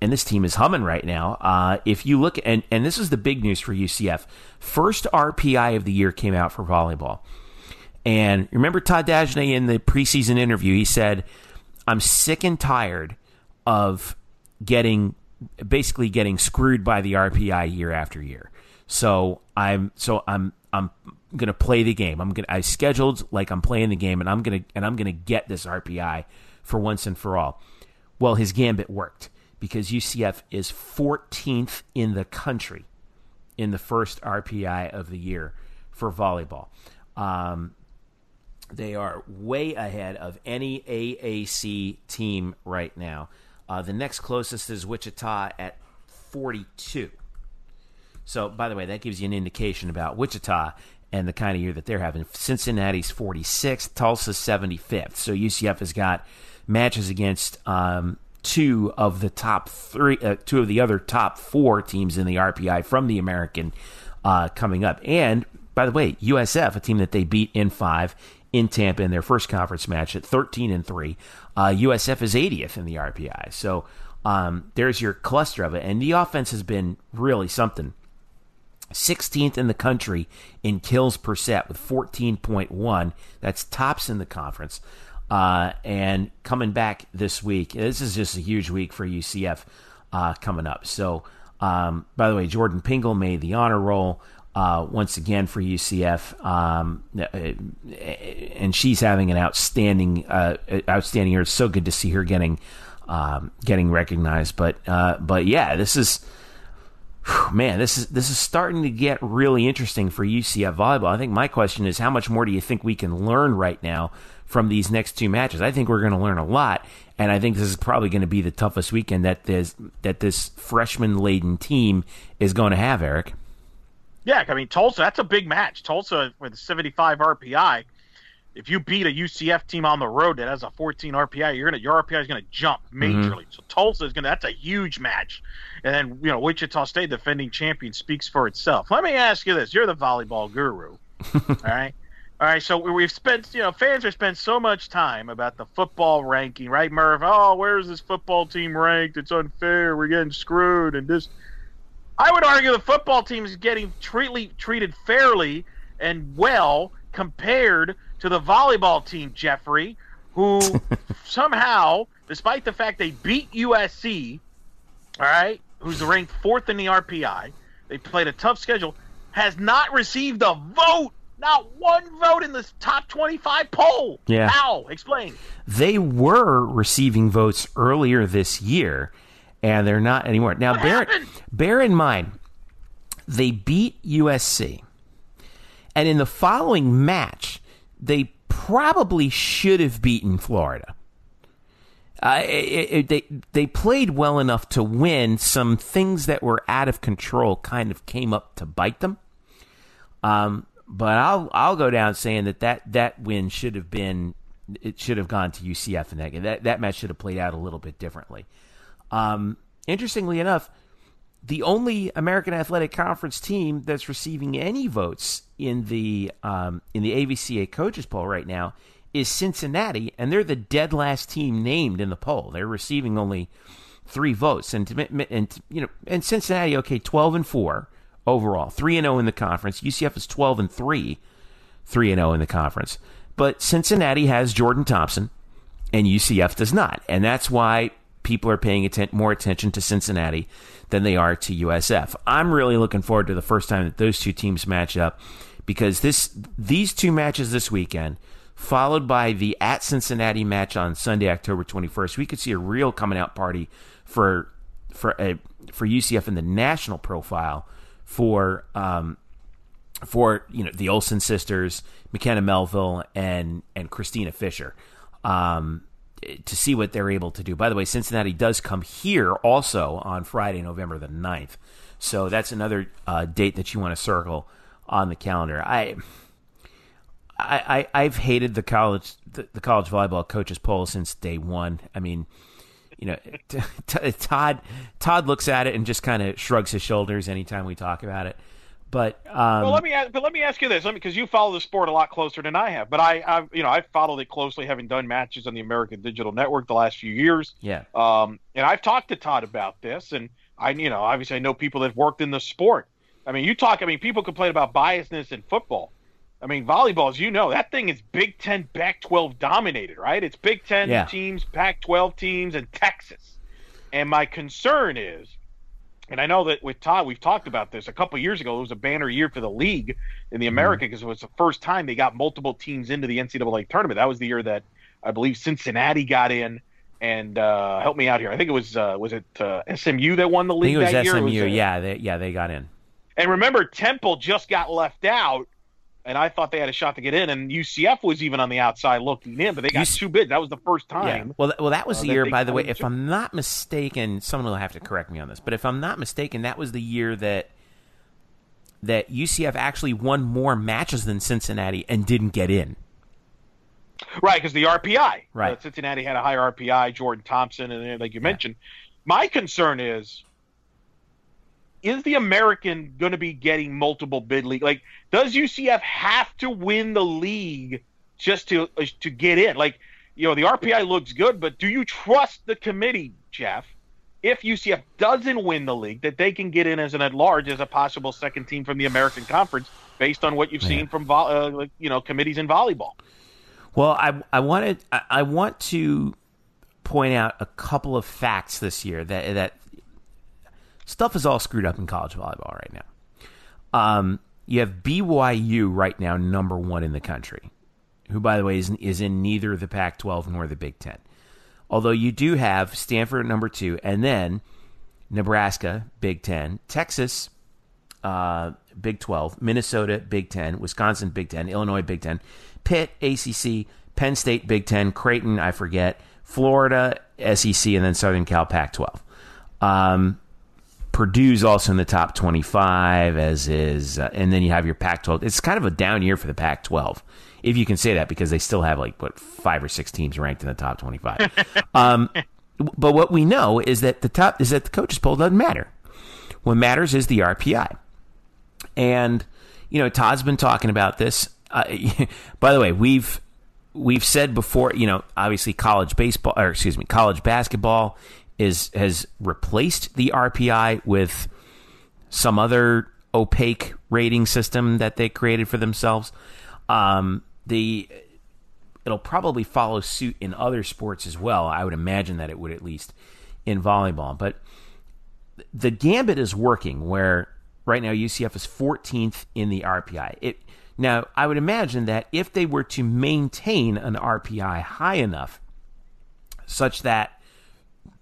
this team is humming right now. If you look, and this is the big news for UCF, first RPI of the year came out for volleyball. And remember Todd Dagenet in the preseason interview, he said, I'm sick and tired of getting screwed by the RPI year after year. So I'm gonna play the game. I scheduled like I'm playing the game, and I'm gonna get this RPI for once and for all. Well, his gambit worked, because UCF is 14th in the country in the first RPI of the year for volleyball. They are way ahead of any AAC team right now. The next closest is Wichita at 42. So, by the way, that gives you an indication about Wichita and the kind of year that they're having. Cincinnati's 46th, Tulsa's 75th. So UCF has got matches against two of the other top 4 teams in the RPI from the American coming up. And, by the way, USF, a team that they beat in 5 in Tampa in their first conference match at 13-3. USF is 80th in the RPI. So there's your cluster of it. And the offense has been really something. 16th in the country in kills per set with 14.1. That's tops in the conference. And coming back this week, this is just a huge week for UCF coming up. So, by the way, Jordan Pingle made the honor roll once again for UCF, and she's having an outstanding year. It's so good to see her getting recognized. But yeah, this is. Man, this is starting to get really interesting for UCF volleyball. I think my question is, how much more do you think we can learn right now from these next 2 matches? I think we're going to learn a lot, and I think this is probably going to be the toughest weekend that this freshman-laden team is going to have, Eric. Yeah, I mean, Tulsa, that's a big match. Tulsa with a 75 RPI. If you beat a UCF team on the road that has a 14 RPI, your RPI is going to jump majorly. Mm-hmm. So Tulsa is that's a huge match. And then, you know, Wichita State, defending champion, speaks for itself. Let me ask you this. You're the volleyball guru. All right. All right. So we've spent, you know, fans have spent so much time about the football ranking, right, Merv? Oh, where's this football team ranked? It's unfair. We're getting screwed. And this, I would argue the football team is getting treated fairly and well compared to the volleyball team, Jeffrey, who somehow, despite the fact they beat USC, all right, who's ranked 4th in the RPI, They played a tough schedule. Has not received a vote. Not one vote in this top 25 poll. Yeah. How? Explain. They were receiving votes earlier this year, and they're not anymore. Now, bear in mind, they beat USC, and in the following match, they probably should have beaten Florida. They played well enough to win. Some things that were out of control kind of came up to bite them. But I'll go down saying that win should have been, it should have gone to UCF, and that match should have played out a little bit differently. Interestingly enough, the only American Athletic Conference team that's receiving any votes in the AVCA coaches poll right now is Cincinnati, and they're the dead last team named in the poll. They're receiving only 3 votes, and Cincinnati, okay, 12-4. Overall, 3-0 in the conference. UCF is 12-3, 3-0 in the conference. But Cincinnati has Jordan Thompson, and UCF does not. And that's why people are paying more attention to Cincinnati than they are to USF. I'm really looking forward to the first time that those two teams match up, because these two matches this weekend, followed by the at Cincinnati match on Sunday, October 21st, we could see a real coming out party for UCF in the national profile. For the Olsen sisters, McKenna Melville and Christina Fisher, to see what they're able to do. By the way, Cincinnati does come here also on Friday, November the 9th. So that's another date that you want to circle on the calendar. I've hated the college volleyball coaches poll since day one. I mean, you know, Todd looks at it and just kind of shrugs his shoulders anytime we talk about it. But let me ask you this, because you follow the sport a lot closer than I have. But I've followed it closely, having done matches on the American Digital Network the last few years. Yeah. And I've talked to Todd about this, and I know people that worked in the sport. People complain about biasness in football. Volleyball, as you know, that thing is Big Ten, Pac-12 dominated, right? It's Big Ten teams, Pac-12 teams, and Texas. And my concern is, and I know that with Todd, we've talked about this a couple of years ago, it was a banner year for the league in the America, because it was the first time they got multiple teams into the NCAA tournament. That was the year that I believe Cincinnati got in, and help me out here. I think it was SMU that won the league that year? I think it was SMU, they got in. And remember, Temple just got left out, and I thought they had a shot to get in, and UCF was even on the outside looking in, but they got too big. That was the first time. Yeah. Well, that was the year, by the way, if I'm not mistaken, someone will have to correct me on this, but if I'm not mistaken, that was the year that UCF actually won more matches than Cincinnati and didn't get in. Right, because the RPI. Right. Cincinnati had a higher RPI, Jordan Thompson, and like you mentioned. My concern is the American going to be getting multiple bid league? Like, does UCF have to win the league just to get in? Like, the RPI looks good, but do you trust the committee, Jeff, if UCF doesn't win the league, that they can get in as an at-large, as a possible second team from the American Conference, based on what you've seen from committees in volleyball? Well, I want to point out a couple of facts this year that stuff is all screwed up in college volleyball right now. You have BYU right now, number 1 in the country, who, by the way, is in neither the Pac-12 nor the Big Ten. Although you do have Stanford at number 2, and then Nebraska, Big Ten, Texas, Big 12, Minnesota, Big Ten, Wisconsin, Big Ten, Illinois, Big Ten, Pitt, ACC, Penn State, Big Ten, Creighton, I forget, Florida, SEC, and then Southern Cal, Pac-12. Purdue's also in the top 25, as is, and then you have your Pac-12. It's kind of a down year for the Pac-12, if you can say that, because they still have 5 or 6 teams ranked in the top 25. But what we know is that the coaches poll doesn't matter. What matters is the RPI, and Todd's been talking about this. By the way, we've said before, obviously college basketball has replaced the RPI with some other opaque rating system that they created for themselves. It'll probably follow suit in other sports as well. I would imagine that it would, at least in volleyball. But the gambit is working, where Right now, UCF is 14th in the RPI. Now, I would imagine that if they were to maintain an RPI high enough such that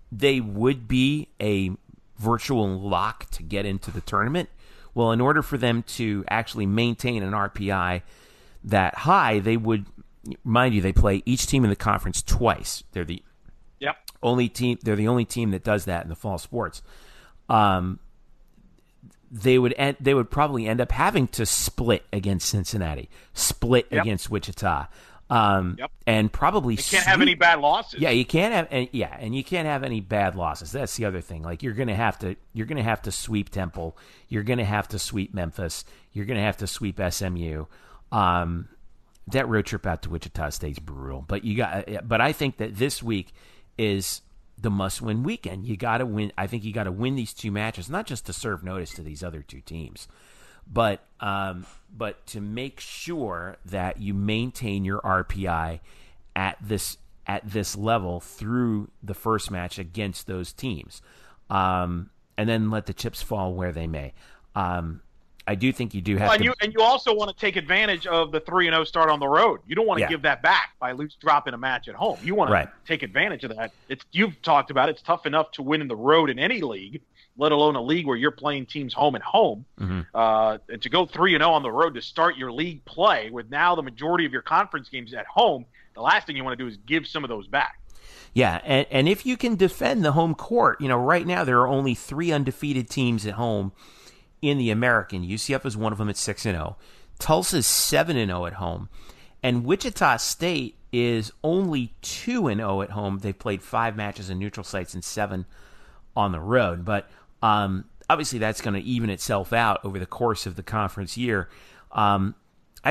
they would be a virtual lock to get into the tournament, well, in order for them to actually maintain an RPI that high, they would, mind you, they play each team in the conference twice. They're the only team. They're the only team that does that in the fall sports. They would probably end up having to split against Cincinnati, split against Wichita, and probably you can't have any bad losses. Yeah, you can't have and you can't have any bad losses. That's the other thing. Like you're gonna have to sweep Temple. You're gonna have to sweep Memphis. You're gonna have to sweep SMU. That road trip out to Wichita State's brutal, but I think that this week is the must-win weekend. You got to win. I think you got to win these two matches, not just to serve notice to these other two teams, but to make sure that you maintain your RPI at this level through the first match against those teams, and then let the chips fall where they may. I do think you do have to. And you also want to take advantage of the 3-0 start on the road. You don't want to give that back by dropping a match at home. You want to take advantage of that. You've talked about it. It's tough enough to win in the road in any league, let alone a league where you're playing teams home and home. Mm-hmm. And to go 3-0 on the road to start your league play with now the majority of your conference games at home, the last thing you want to do is give some of those back. Yeah, and if you can defend the home court, right now there are only 3 undefeated teams at home in the American. UCF is one of them at 6-0. Tulsa is 7-0 at home. And Wichita State is only 2-0 at home. They've played 5 matches in neutral sites and 7 on the road. But obviously that's going to even itself out over the course of the conference year. I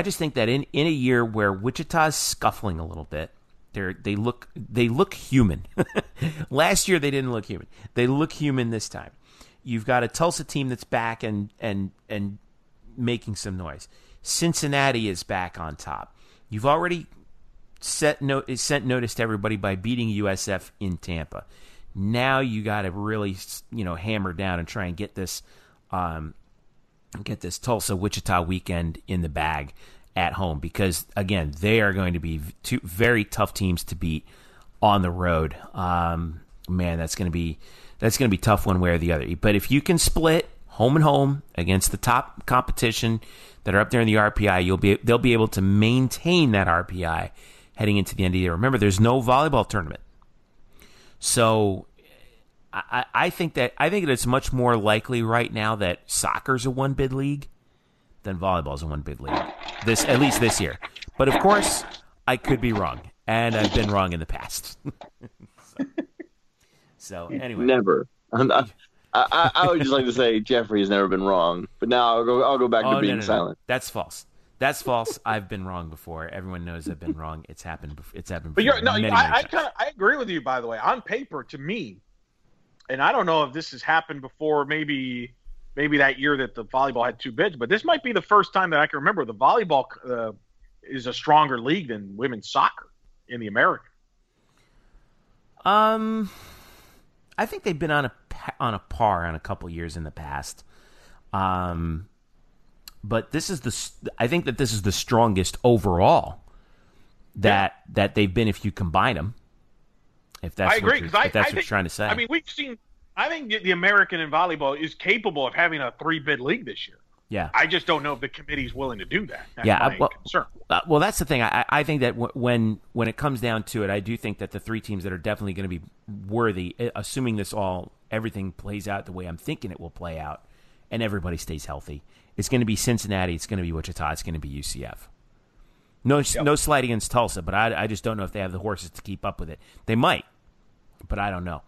just think that in a year where Wichita's scuffling a little bit, they look human. Last year they didn't look human. They look human this time. You've got a Tulsa team that's back and making some noise. Cincinnati is back on top. You've already sent notice to everybody by beating USF in Tampa. Now you got to really hammer down and try and get this Tulsa-Wichita weekend in the bag at home, because again they are going to be two very tough teams to beat on the road. Man, that's going to be tough one way or the other. But if you can split home and home against the top competition that are up there in the RPI, they'll be able to maintain that RPI heading into the end of the year. Remember, there's no volleyball tournament, so I think that it's much more likely right now that soccer's a one bid league than volleyball's a one bid league. This, at least this year. But of course, I could be wrong, and I've been wrong in the past. So anyway, never. I would just like to say Jeffrey has never been wrong, but now I'll go back to being silent. That's false. That's false. I've been wrong before. Everyone knows I've been wrong. It's happened. But before. I agree with you. By the way, on paper, to me, and I don't know if this has happened before. Maybe that year that the volleyball had 2 bids, but this might be the first time that I can remember the volleyball is a stronger league than women's soccer in the American. I think they've been on a par on a couple years in the past, but this is I think that this is the strongest overall that they've been if you combine them. If that's I agree, because that's what you're trying to say. I mean, we've seen. I think the American in volleyball is capable of having a 3-bid league this year. Yeah, I just don't know if the committee's willing to do that. That's my concern. Well, that's the thing. I think that when it comes down to it, I do think that the 3 teams that are definitely going to be worthy, assuming everything plays out the way I'm thinking it will play out, and everybody stays healthy, it's going to be Cincinnati, it's going to be Wichita, it's going to be UCF. No slight against Tulsa, but I just don't know if they have the horses to keep up with it. They might, but I don't know.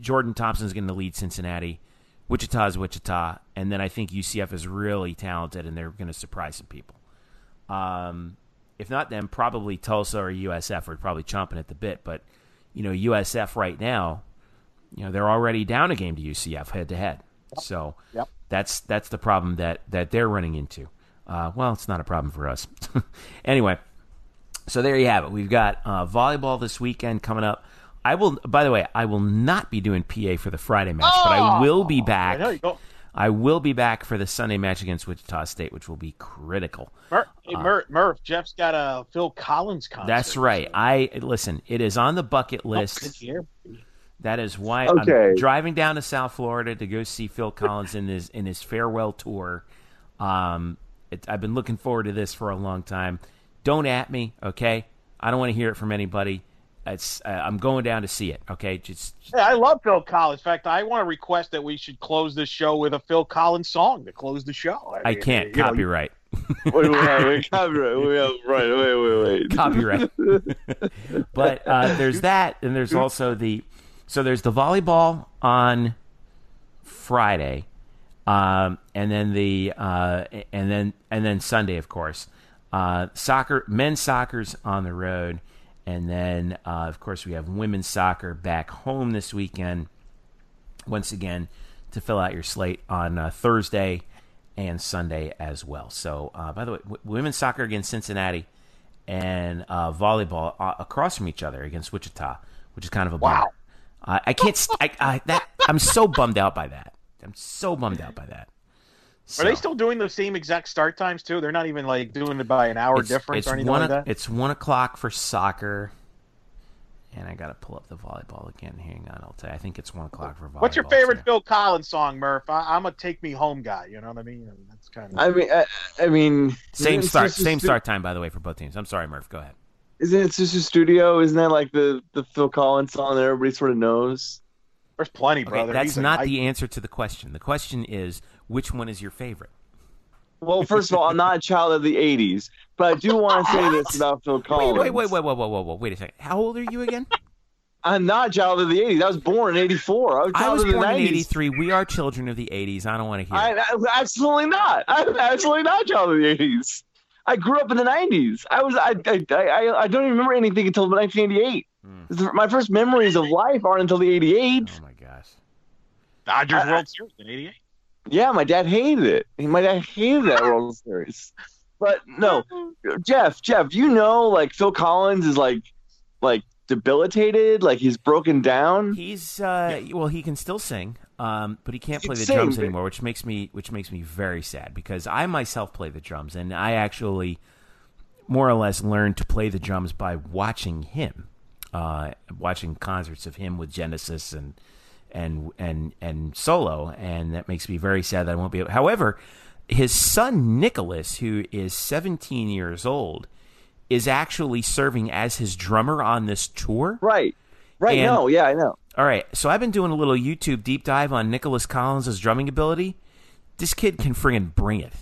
Jordan Thompson is going to lead Cincinnati. Wichita is Wichita, and then I think UCF is really talented, and they're going to surprise some people. If not them, probably Tulsa or USF are probably chomping at the bit. But USF right now, they're already down a game to UCF head to head. So that's the problem that they're running into. Well, it's not a problem for us. Anyway, so there you have it. We've got volleyball this weekend coming up. I will. By the way, I will not be doing PA for the Friday match, but I will be back. There you go. I will be back for the Sunday match against Wichita State, which will be critical. Murph, Jeff's got a Phil Collins concert. That's right. Listen, it is on the bucket list. That is why I'm driving down to South Florida to go see Phil Collins in his farewell tour. I've been looking forward to this for a long time. Don't at me, okay? I don't want to hear it from anybody. I'm going down to see it. Okay, just I love Phil Collins. In fact, I want to request that we should close this show with a Phil Collins song to close the show. I mean, can't copyright. Copyright. But there's that, and there's also there's the volleyball on Friday, and then the and then Sunday, of course. Men's soccer's on the road. And then, of course, we have women's soccer back home this weekend. Once again, to fill out your slate on Thursday and Sunday as well. So, by the way, women's soccer against Cincinnati and volleyball across from each other against Wichita, which is kind of a bummer. Wow. I'm so bummed out by that. So, are they still doing the same exact start times, too? They're not even, doing it by an hour difference or anything like that? It's 1 o'clock for soccer. And I got to pull up the volleyball again. Hang on, I'll tell you. I think it's 1 o'clock for volleyball. What's your favorite Phil Collins song, Murph? I'm a Take Me Home guy, you know what I mean? That's kind of... I mean... Same start time, by the way, for both teams. I'm sorry, Murph. Go ahead. Isn't it Sister Studio? Isn't that, the Phil Collins song that everybody sort of knows? There's plenty, brother. That's the answer to the question. The question is... which one is your favorite? Well, first of all, I'm not a child of the 80s, but I do want to say this about Phil Collins. Wait a second. How old are you again? I'm not a child of the 80s. I was born in 84. I was born in 83. We are children of the 80s. I don't want to hear it. Absolutely not. I'm absolutely not a child of the 80s. I grew up in the 90s. I don't even remember anything until 1988. My first memories of life aren't until the 88. Oh, my gosh. Dodgers World Series in 88. Yeah, my dad hated it. My dad hated that World Series. But no, Jeff, you know, Phil Collins is like debilitated, he's broken down. He's well, he can still sing, but he can't play the drums anymore, which makes me very sad because I myself play the drums, and I actually more or less learned to play the drums by watching him, watching concerts of him with Genesis and solo, and that makes me very sad that I won't be able. However, his son Nicholas, who is 17 years old, is actually serving as his drummer on this tour. Right. And, no, yeah, I know. All right, so I've been doing a little YouTube deep dive on Nicholas Collins' drumming ability. This kid can friggin' bring it.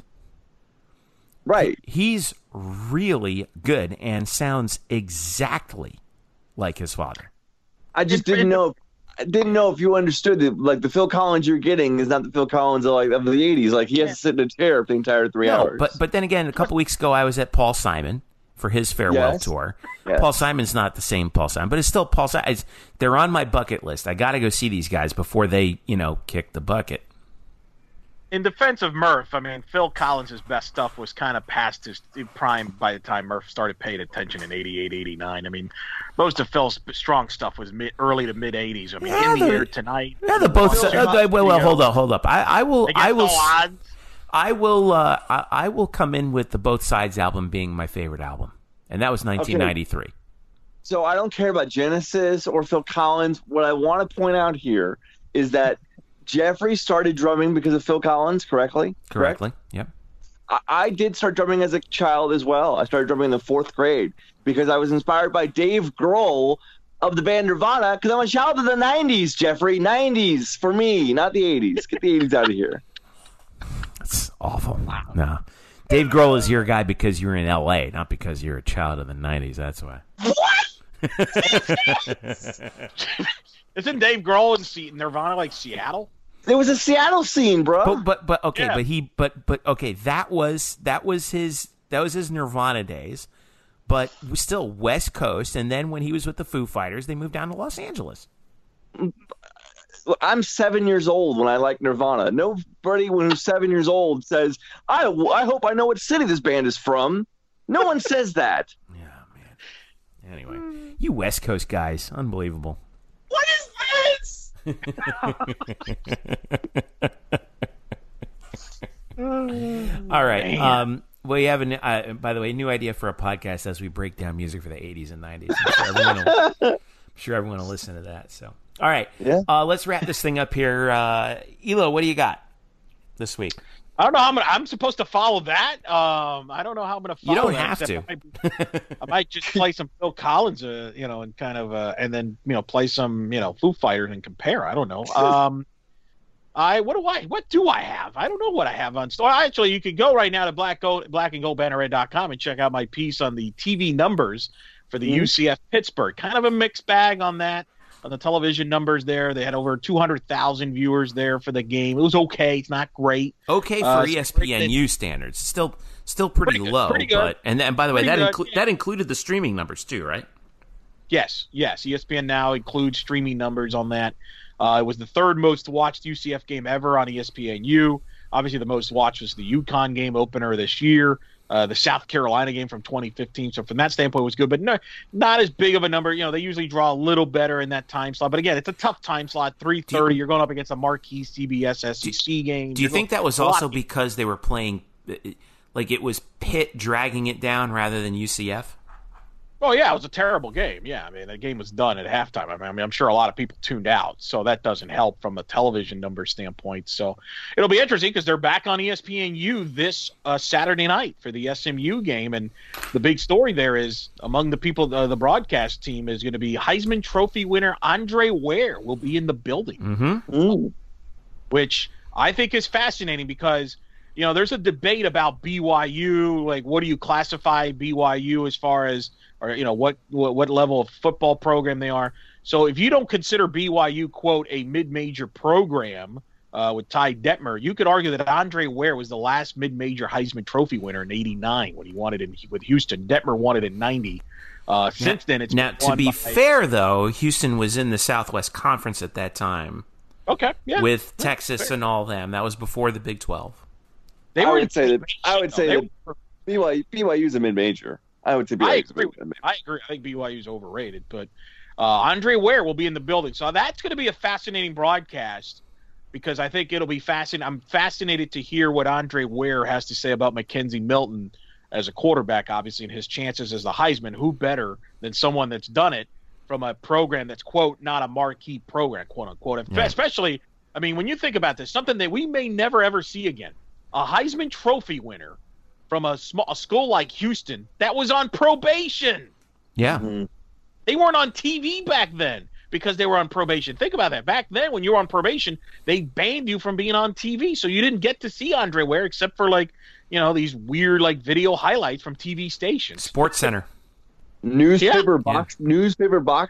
Right. He's really good and sounds exactly like his father. I just didn't know if you understood that, the Phil Collins you're getting is not the Phil Collins of the 80s. He has to sit in a chair for the entire 3 hours. But then again, a couple weeks ago, I was at Paul Simon for his farewell tour. Yes. Paul Simon's not the same Paul Simon, but it's still Paul Simon. They're on my bucket list. I got to go see these guys before they, kick the bucket. In defense of Murph, I mean, Phil Collins' best stuff was kind of past his prime by the time Murph started paying attention in 88, 89. I mean, most of Phil's strong stuff was early to mid-80s. I mean, In the Air Tonight. Yeah, the both. Hold up. I will come in with the Both Sides album being my favorite album, and that was 1993. Okay. So I don't care about Genesis or Phil Collins. What I want to point out here is that Jeffrey started drumming because of Phil Collins, correctly? Correctly, yep. I did start drumming as a child as well. I started drumming in the fourth grade because I was inspired by Dave Grohl of the band Nirvana because I'm a child of the 90s, Jeffrey. 90s for me, not the 80s. Get the 80s out of here. That's awful. Wow. No. Dave Grohl is your guy because you're in L.A., not because you're a child of the 90s. That's why. What? Isn't Dave Grohl in Nirvana Seattle? There was a Seattle scene, bro. That was his Nirvana days, but still West Coast. And then when he was with the Foo Fighters, they moved down to Los Angeles. I'm 7 years old when I like Nirvana. Nobody who's 7 years old says, "I hope I know what city this band is from." No one says that. Yeah, man. Anyway, you West Coast guys, unbelievable. All right. We have a by the way, new idea for a podcast as we break down music for the 80s and 90s. I'm sure everyone will listen to that. So, all right. Yeah. Let's wrap this thing up here. Elo, what do you got this week? I don't know how I'm supposed to follow that. I don't know how I'm going to follow that. You don't have to. I might just play some Phil Collins, and kind of, and then, play some, Foo Fighters and compare. I don't know. What do I have? I don't know what I have on store. Actually, you could go right now to blackandgoldbanneret.com and check out my piece on the TV numbers for the UCF Pittsburgh. Kind of a mixed bag on that. On the television numbers there, they had over 200,000 viewers there for the game. It was okay. It's not great. Okay for ESPNU standards. Still pretty good, low. Pretty good. That included the streaming numbers too, right? Yes. ESPN Now includes streaming numbers on that. It was the third most watched UCF game ever on ESPNU. Obviously, the most watched was the UConn game opener this year. The South Carolina game from 2015. So from that standpoint, it was good, but no, not as big of a number. They usually draw a little better in that time slot. But again, it's a tough time slot, 3:30. You're going up against a marquee CBS SEC game. Do you think that was also because they were playing, like it was Pitt dragging it down rather than UCF? Oh, yeah, it was a terrible game. Yeah, I mean, the game was done at halftime. I'm sure a lot of people tuned out, so that doesn't help from a television number standpoint. So it'll be interesting because they're back on ESPNU this Saturday night for the SMU game, and the big story there is among the people, the broadcast team is going to be Heisman Trophy winner Andre Ware will be in the building, which I think is fascinating because there's a debate about BYU, like what do you classify BYU as far as, or what level of football program they are. So if you don't consider BYU, quote, a mid-major program with Ty Detmer, you could argue that Andre Ware was the last mid-major Heisman Trophy winner in '89 when he won it with Houston. Detmer won it in '90. Since then, it's now to be fair though, Houston was in the Southwest Conference at that time. Okay, yeah, with Texas and all them. That was before the Big 12. I would say that BYU is a mid-major. I would say BYU is a mid-major. I agree. I think BYU is overrated, but Andre Ware will be in the building, so that's going to be a fascinating broadcast because I think it'll be fascinating. I'm fascinated to hear what Andre Ware has to say about Mackenzie Milton as a quarterback, obviously, and his chances as the Heisman. Who better than someone that's done it from a program that's quote not a marquee program, quote unquote? Yeah. Especially, I mean, when you think about this, something that we may never ever see again. A Heisman Trophy winner from a school like Houston that was on probation. Yeah. Mm-hmm. They weren't on TV back then because they were on probation. Think about that. Back then when you were on probation, they banned you from being on TV, so you didn't get to see Andre Ware except for these weird video highlights from TV stations. Sports Center. Newspaper box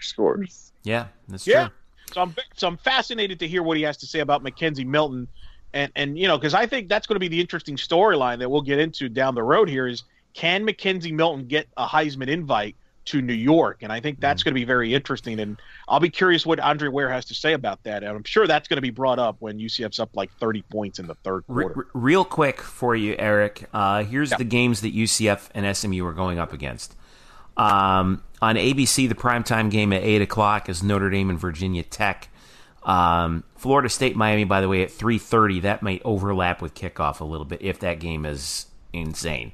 scores. Yeah, that's true. Yeah. So I'm fascinated to hear what he has to say about Mackenzie Milton. And because I think that's going to be the interesting storyline that we'll get into down the road here is, can Mackenzie Milton get a Heisman invite to New York? And I think that's going to be very interesting. And I'll be curious what Andre Ware has to say about that. And I'm sure that's going to be brought up when UCF's up 30 points in the third quarter. Real quick for you, Eric, here's the games that UCF and SMU are going up against. On ABC, the primetime game at 8 o'clock is Notre Dame and Virginia Tech. Florida State, Miami, by the way, at 3:30. That might overlap with kickoff a little bit if that game is insane.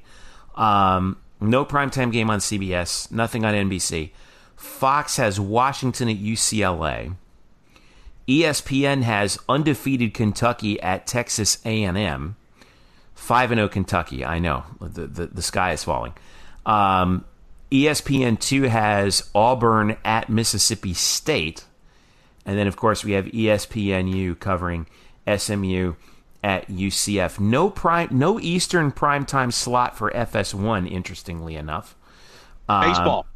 No primetime game on CBS. Nothing on NBC. Fox has Washington at UCLA. ESPN has undefeated Kentucky at Texas A&M. 5-0 Kentucky. I know. The sky is falling. ESPN 2 has Auburn at Mississippi State. And then, of course, we have ESPNU covering SMU at UCF. No Eastern primetime slot for FS1, interestingly enough. Baseball.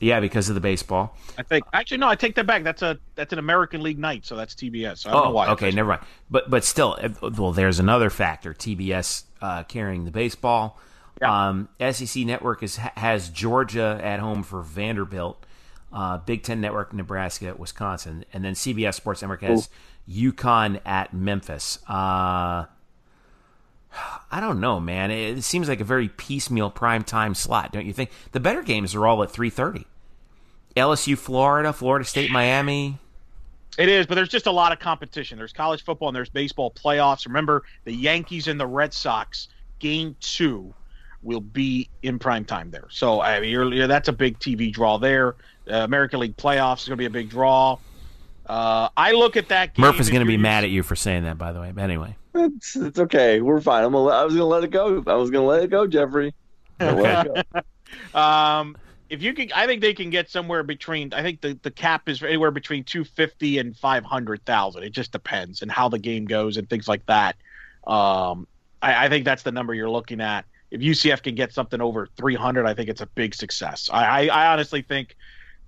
Yeah, because of the baseball. I think. Actually, no, I take that back. That's an American League night, so that's TBS. So I don't know why. Okay, never mind. But still, well, there's another factor, TBS carrying the baseball. Yeah. SEC Network has Georgia at home for Vanderbilt. Big Ten Network, Nebraska, Wisconsin. And then CBS Sports Network has UConn at Memphis. I don't know, man. It seems like a very piecemeal primetime slot, don't you think? The better games are all at 3:30. LSU, Florida, Florida State, Miami. It is, but there's just a lot of competition. There's college football and there's baseball playoffs. Remember, the Yankees and the Red Sox, game 2, will be in prime time there. So I mean, that's a big TV draw there. American League playoffs is going to be a big draw. I look at that game. Murphy's going to be mad at you for saying that, by the way. But anyway. It's okay. We're fine. I was going to let it go. I was going to let it go, Jeffrey. Okay. If you could, I think they can get somewhere between. I think the cap is anywhere between 250 and 500,000. It just depends on how the game goes and things like that. I think that's the number you're looking at. If UCF can get something over 300, I think it's a big success. I honestly think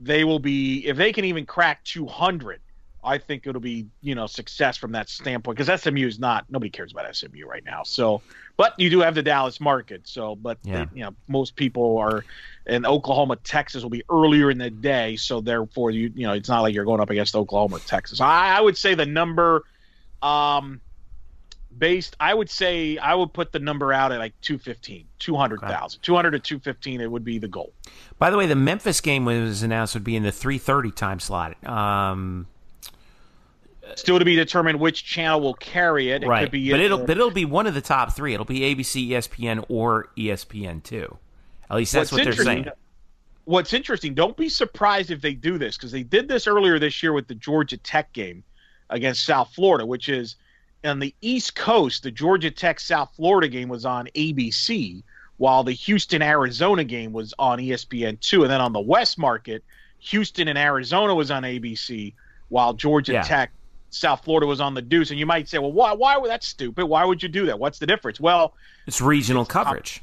they will be. If they can even crack 200, I think it'll be success from that standpoint, because SMU is not. Nobody cares about SMU right now. So, but you do have the Dallas market. So, but yeah. Most people are in Oklahoma, Texas will be earlier in the day. So therefore, it's not like you're going up against Oklahoma, or Texas. I would say the number, I would put the number out at like 215, 200,000, okay. 200 to 215. It would be the goal. By the way, the Memphis game was announced would be in the 3:30 time slot. Still to be determined which channel will carry it. Right. It could be it'll be one of the top three. It'll be ABC, ESPN, or ESPN2. At least that's what they're saying. What's interesting, don't be surprised if they do this, because they did this earlier this year with the Georgia Tech game against South Florida, which is on the East Coast. The Georgia Tech-South Florida game was on ABC, while the Houston-Arizona game was on ESPN2. And then on the West market, Houston and Arizona was on ABC, while Georgia Tech South Florida was on the Deuce. And you might say, well, why that's stupid? Why would you do that? What's the difference? Well, it's regional coverage.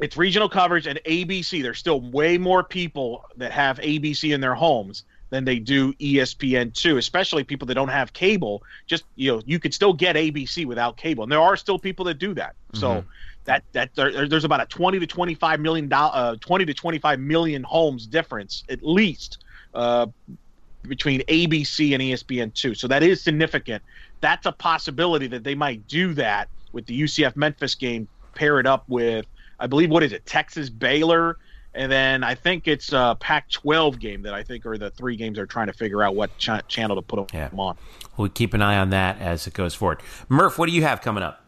It's regional coverage and ABC. There's still way more people that have ABC in their homes than they do ESPN2, especially people that don't have cable. Just, you could still get ABC without cable. And there are still people that do that. Mm-hmm. So that there's about a 20 to 25 million homes difference at least between ABC and ESPN2. So that is significant. That's a possibility that they might do that with the UCF-Memphis game, pair it up with, I believe, Texas-Baylor, and then I think it's a Pac-12 game that I think are the three games they're trying to figure out what channel to put them on. We'll keep an eye on that as it goes forward. Murph, what do you have coming up?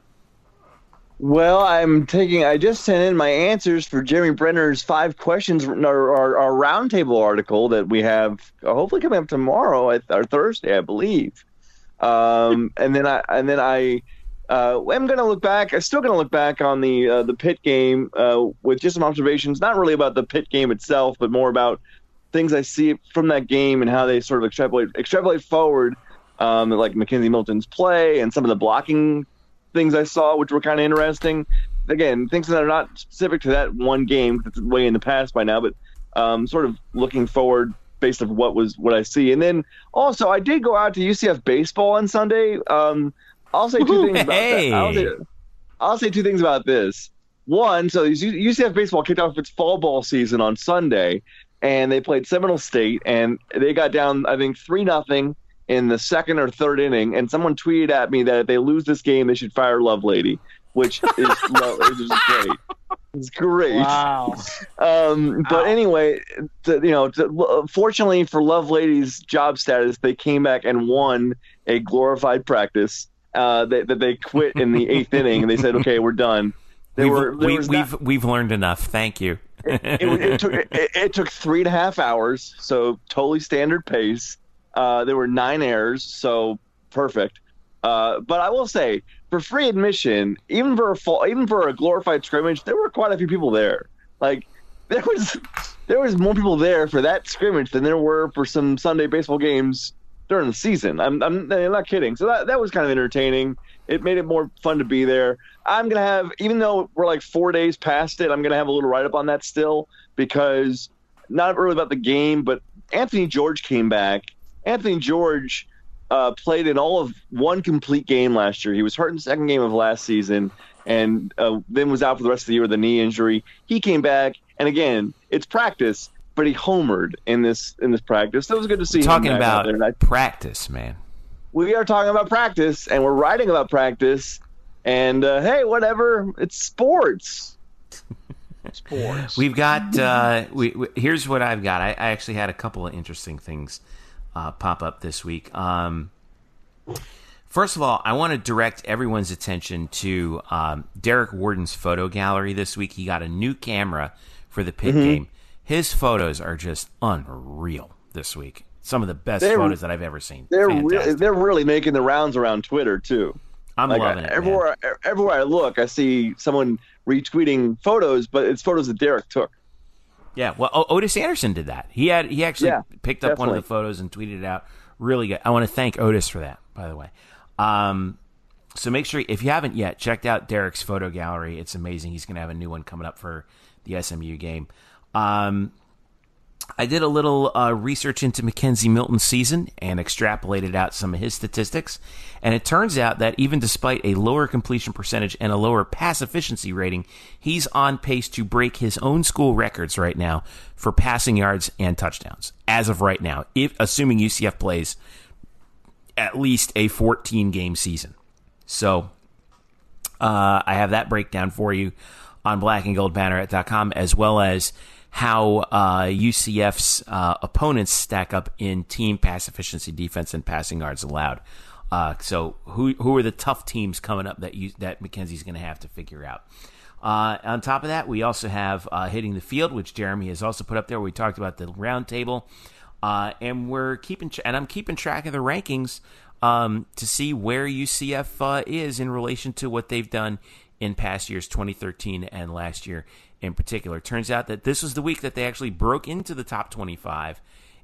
Well, I just sent in my answers for Jeremy Brenner's 5 questions, our roundtable article that we have hopefully coming up tomorrow or Thursday, I believe. I'm going to look back. I'm still going to look back on the Pitt game with just some observations, not really about the Pitt game itself, but more about things I see from that game and how they sort of extrapolate forward, like Mackenzie Milton's play and some of the blocking things I saw, which were kind of interesting. Again, things that are not specific to that one game, that's way in the past by now, but sort of looking forward based on what I see. And then also, I did go out to UCF baseball on Sunday. I'll say two things about that. I'll say two things about this. One, so UCF baseball kicked off its fall ball season on Sunday, and they played Seminole State, and they got down, I think, 3-0. In the second or third inning, and someone tweeted at me that if they lose this game, they should fire Love Lady, which is great. It's great. Wow. But anyway, fortunately for Love Lady's job status, they came back and won a glorified practice that they quit in the eighth inning, and they said, "Okay, we're done." We've learned enough. Thank you. It took 3.5 hours, so totally standard pace. There were 9 errors, so perfect. But I will say, for free admission, even for a glorified scrimmage, there were quite a few people there. Like there was more people there for that scrimmage than there were for some Sunday baseball games during the season. I'm not kidding. So that was kind of entertaining. It made it more fun to be there. I'm gonna have, even though we're like 4 days past it, I'm gonna have a little write up on that still, because not really about the game, but Anthony George came back. Anthony George played in all of one complete game last year. He was hurt in the second game of last season, and then was out for the rest of the year with a knee injury. He came back, and again, it's practice, but he homered in this practice. So it was good to see. Practice, man. We are talking about practice, and we're writing about practice. And hey, whatever, it's sports. Sports. We've got. Here's what I've got. I actually had a couple of interesting things pop up this week. First of all, I want to direct everyone's attention to Derek Warden's photo gallery this week. He got a new camera for the Pitt game. His photos are just unreal this week. Some of the best photos that I've ever seen. They're really making the rounds around Twitter, too. I'm like, loving it. Everywhere I look, I see someone retweeting photos, but it's photos that Derek took. Yeah, well, Otis Anderson did that. He actually picked up one of the photos and tweeted it out. Really good. I want to thank Otis for that, by the way. So make sure, if you haven't yet, checked out Derek's photo gallery. It's amazing. He's going to have a new one coming up for the SMU game. I did a little research into Mackenzie Milton's season and extrapolated out some of his statistics. And it turns out that even despite a lower completion percentage and a lower pass efficiency rating, he's on pace to break his own school records right now for passing yards and touchdowns. As of right now, assuming UCF plays at least a 14-game season. So I have that breakdown for you on blackandgoldbanneret.com, as well as how UCF's opponents stack up in team pass efficiency, defense, and passing yards allowed. So who are the tough teams coming up that Mackenzie's going to have to figure out? On top of that, we also have Hitting the Field, which Jeremy has also put up there. We talked about the round table. And I'm keeping track of the rankings to see where UCF is in relation to what they've done in past years, 2013 and last year in particular. Turns out that this was the week that they actually broke into the top 25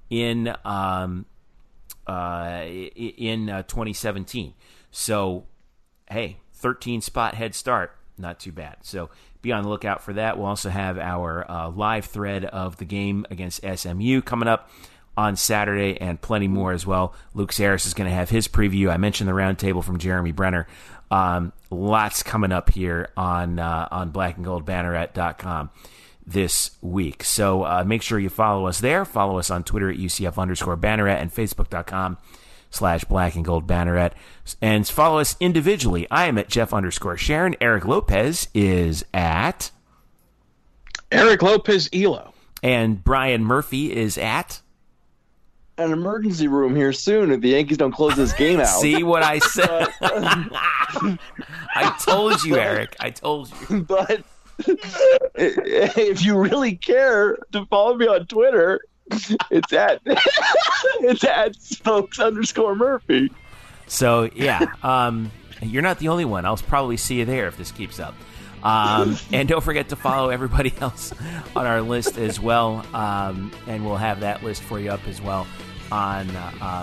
in 2017. So, hey, 13-spot head start, not too bad. So be on the lookout for that. We'll also have our live thread of the game against SMU coming up on Saturday, and plenty more as well. Luke Saris is going to have his preview. I mentioned the roundtable from Jeremy Brenner. Lots coming up here on blackandgoldbanneret.com this week. So make sure you follow us there. Follow us on Twitter at @UCF_Banneret and Facebook.com/blackandgoldbanneret. And follow us individually. I am at Jeff_Sharon. Eric Lopez is at Eric Lopez Elo. And Brian Murphy is at an emergency room here soon if the Yankees don't close this game out. See what I said? I told you, Eric. I told you. But if you really care to follow me on Twitter, it's at @spokes_Murphy. So, yeah, you're not the only one. I'll probably see you there if this keeps up. And don't forget to follow everybody else on our list as well. And we'll have that list for you up as well on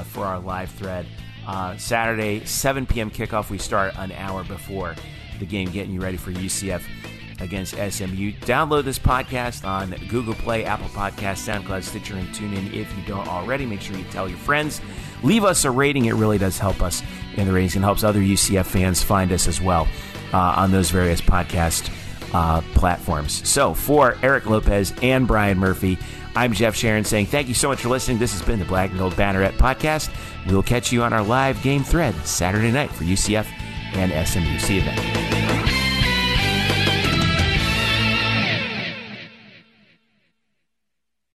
for our live thread. Saturday, 7 p.m. kickoff. We start an hour before the game, getting you ready for UCF against SMU. Download this podcast on Google Play, Apple Podcasts, SoundCloud, Stitcher, and TuneIn. If you don't already, make sure you tell your friends. Leave us a rating. It really does help us in the ratings and helps other UCF fans find us as well on those various podcast platforms. So for Eric Lopez and Brian Murphy, I'm Jeff Sharon saying thank you so much for listening. This has been the Black and Gold Banneret podcast. We'll catch you on our live game thread Saturday night for UCF and SMU. See you then.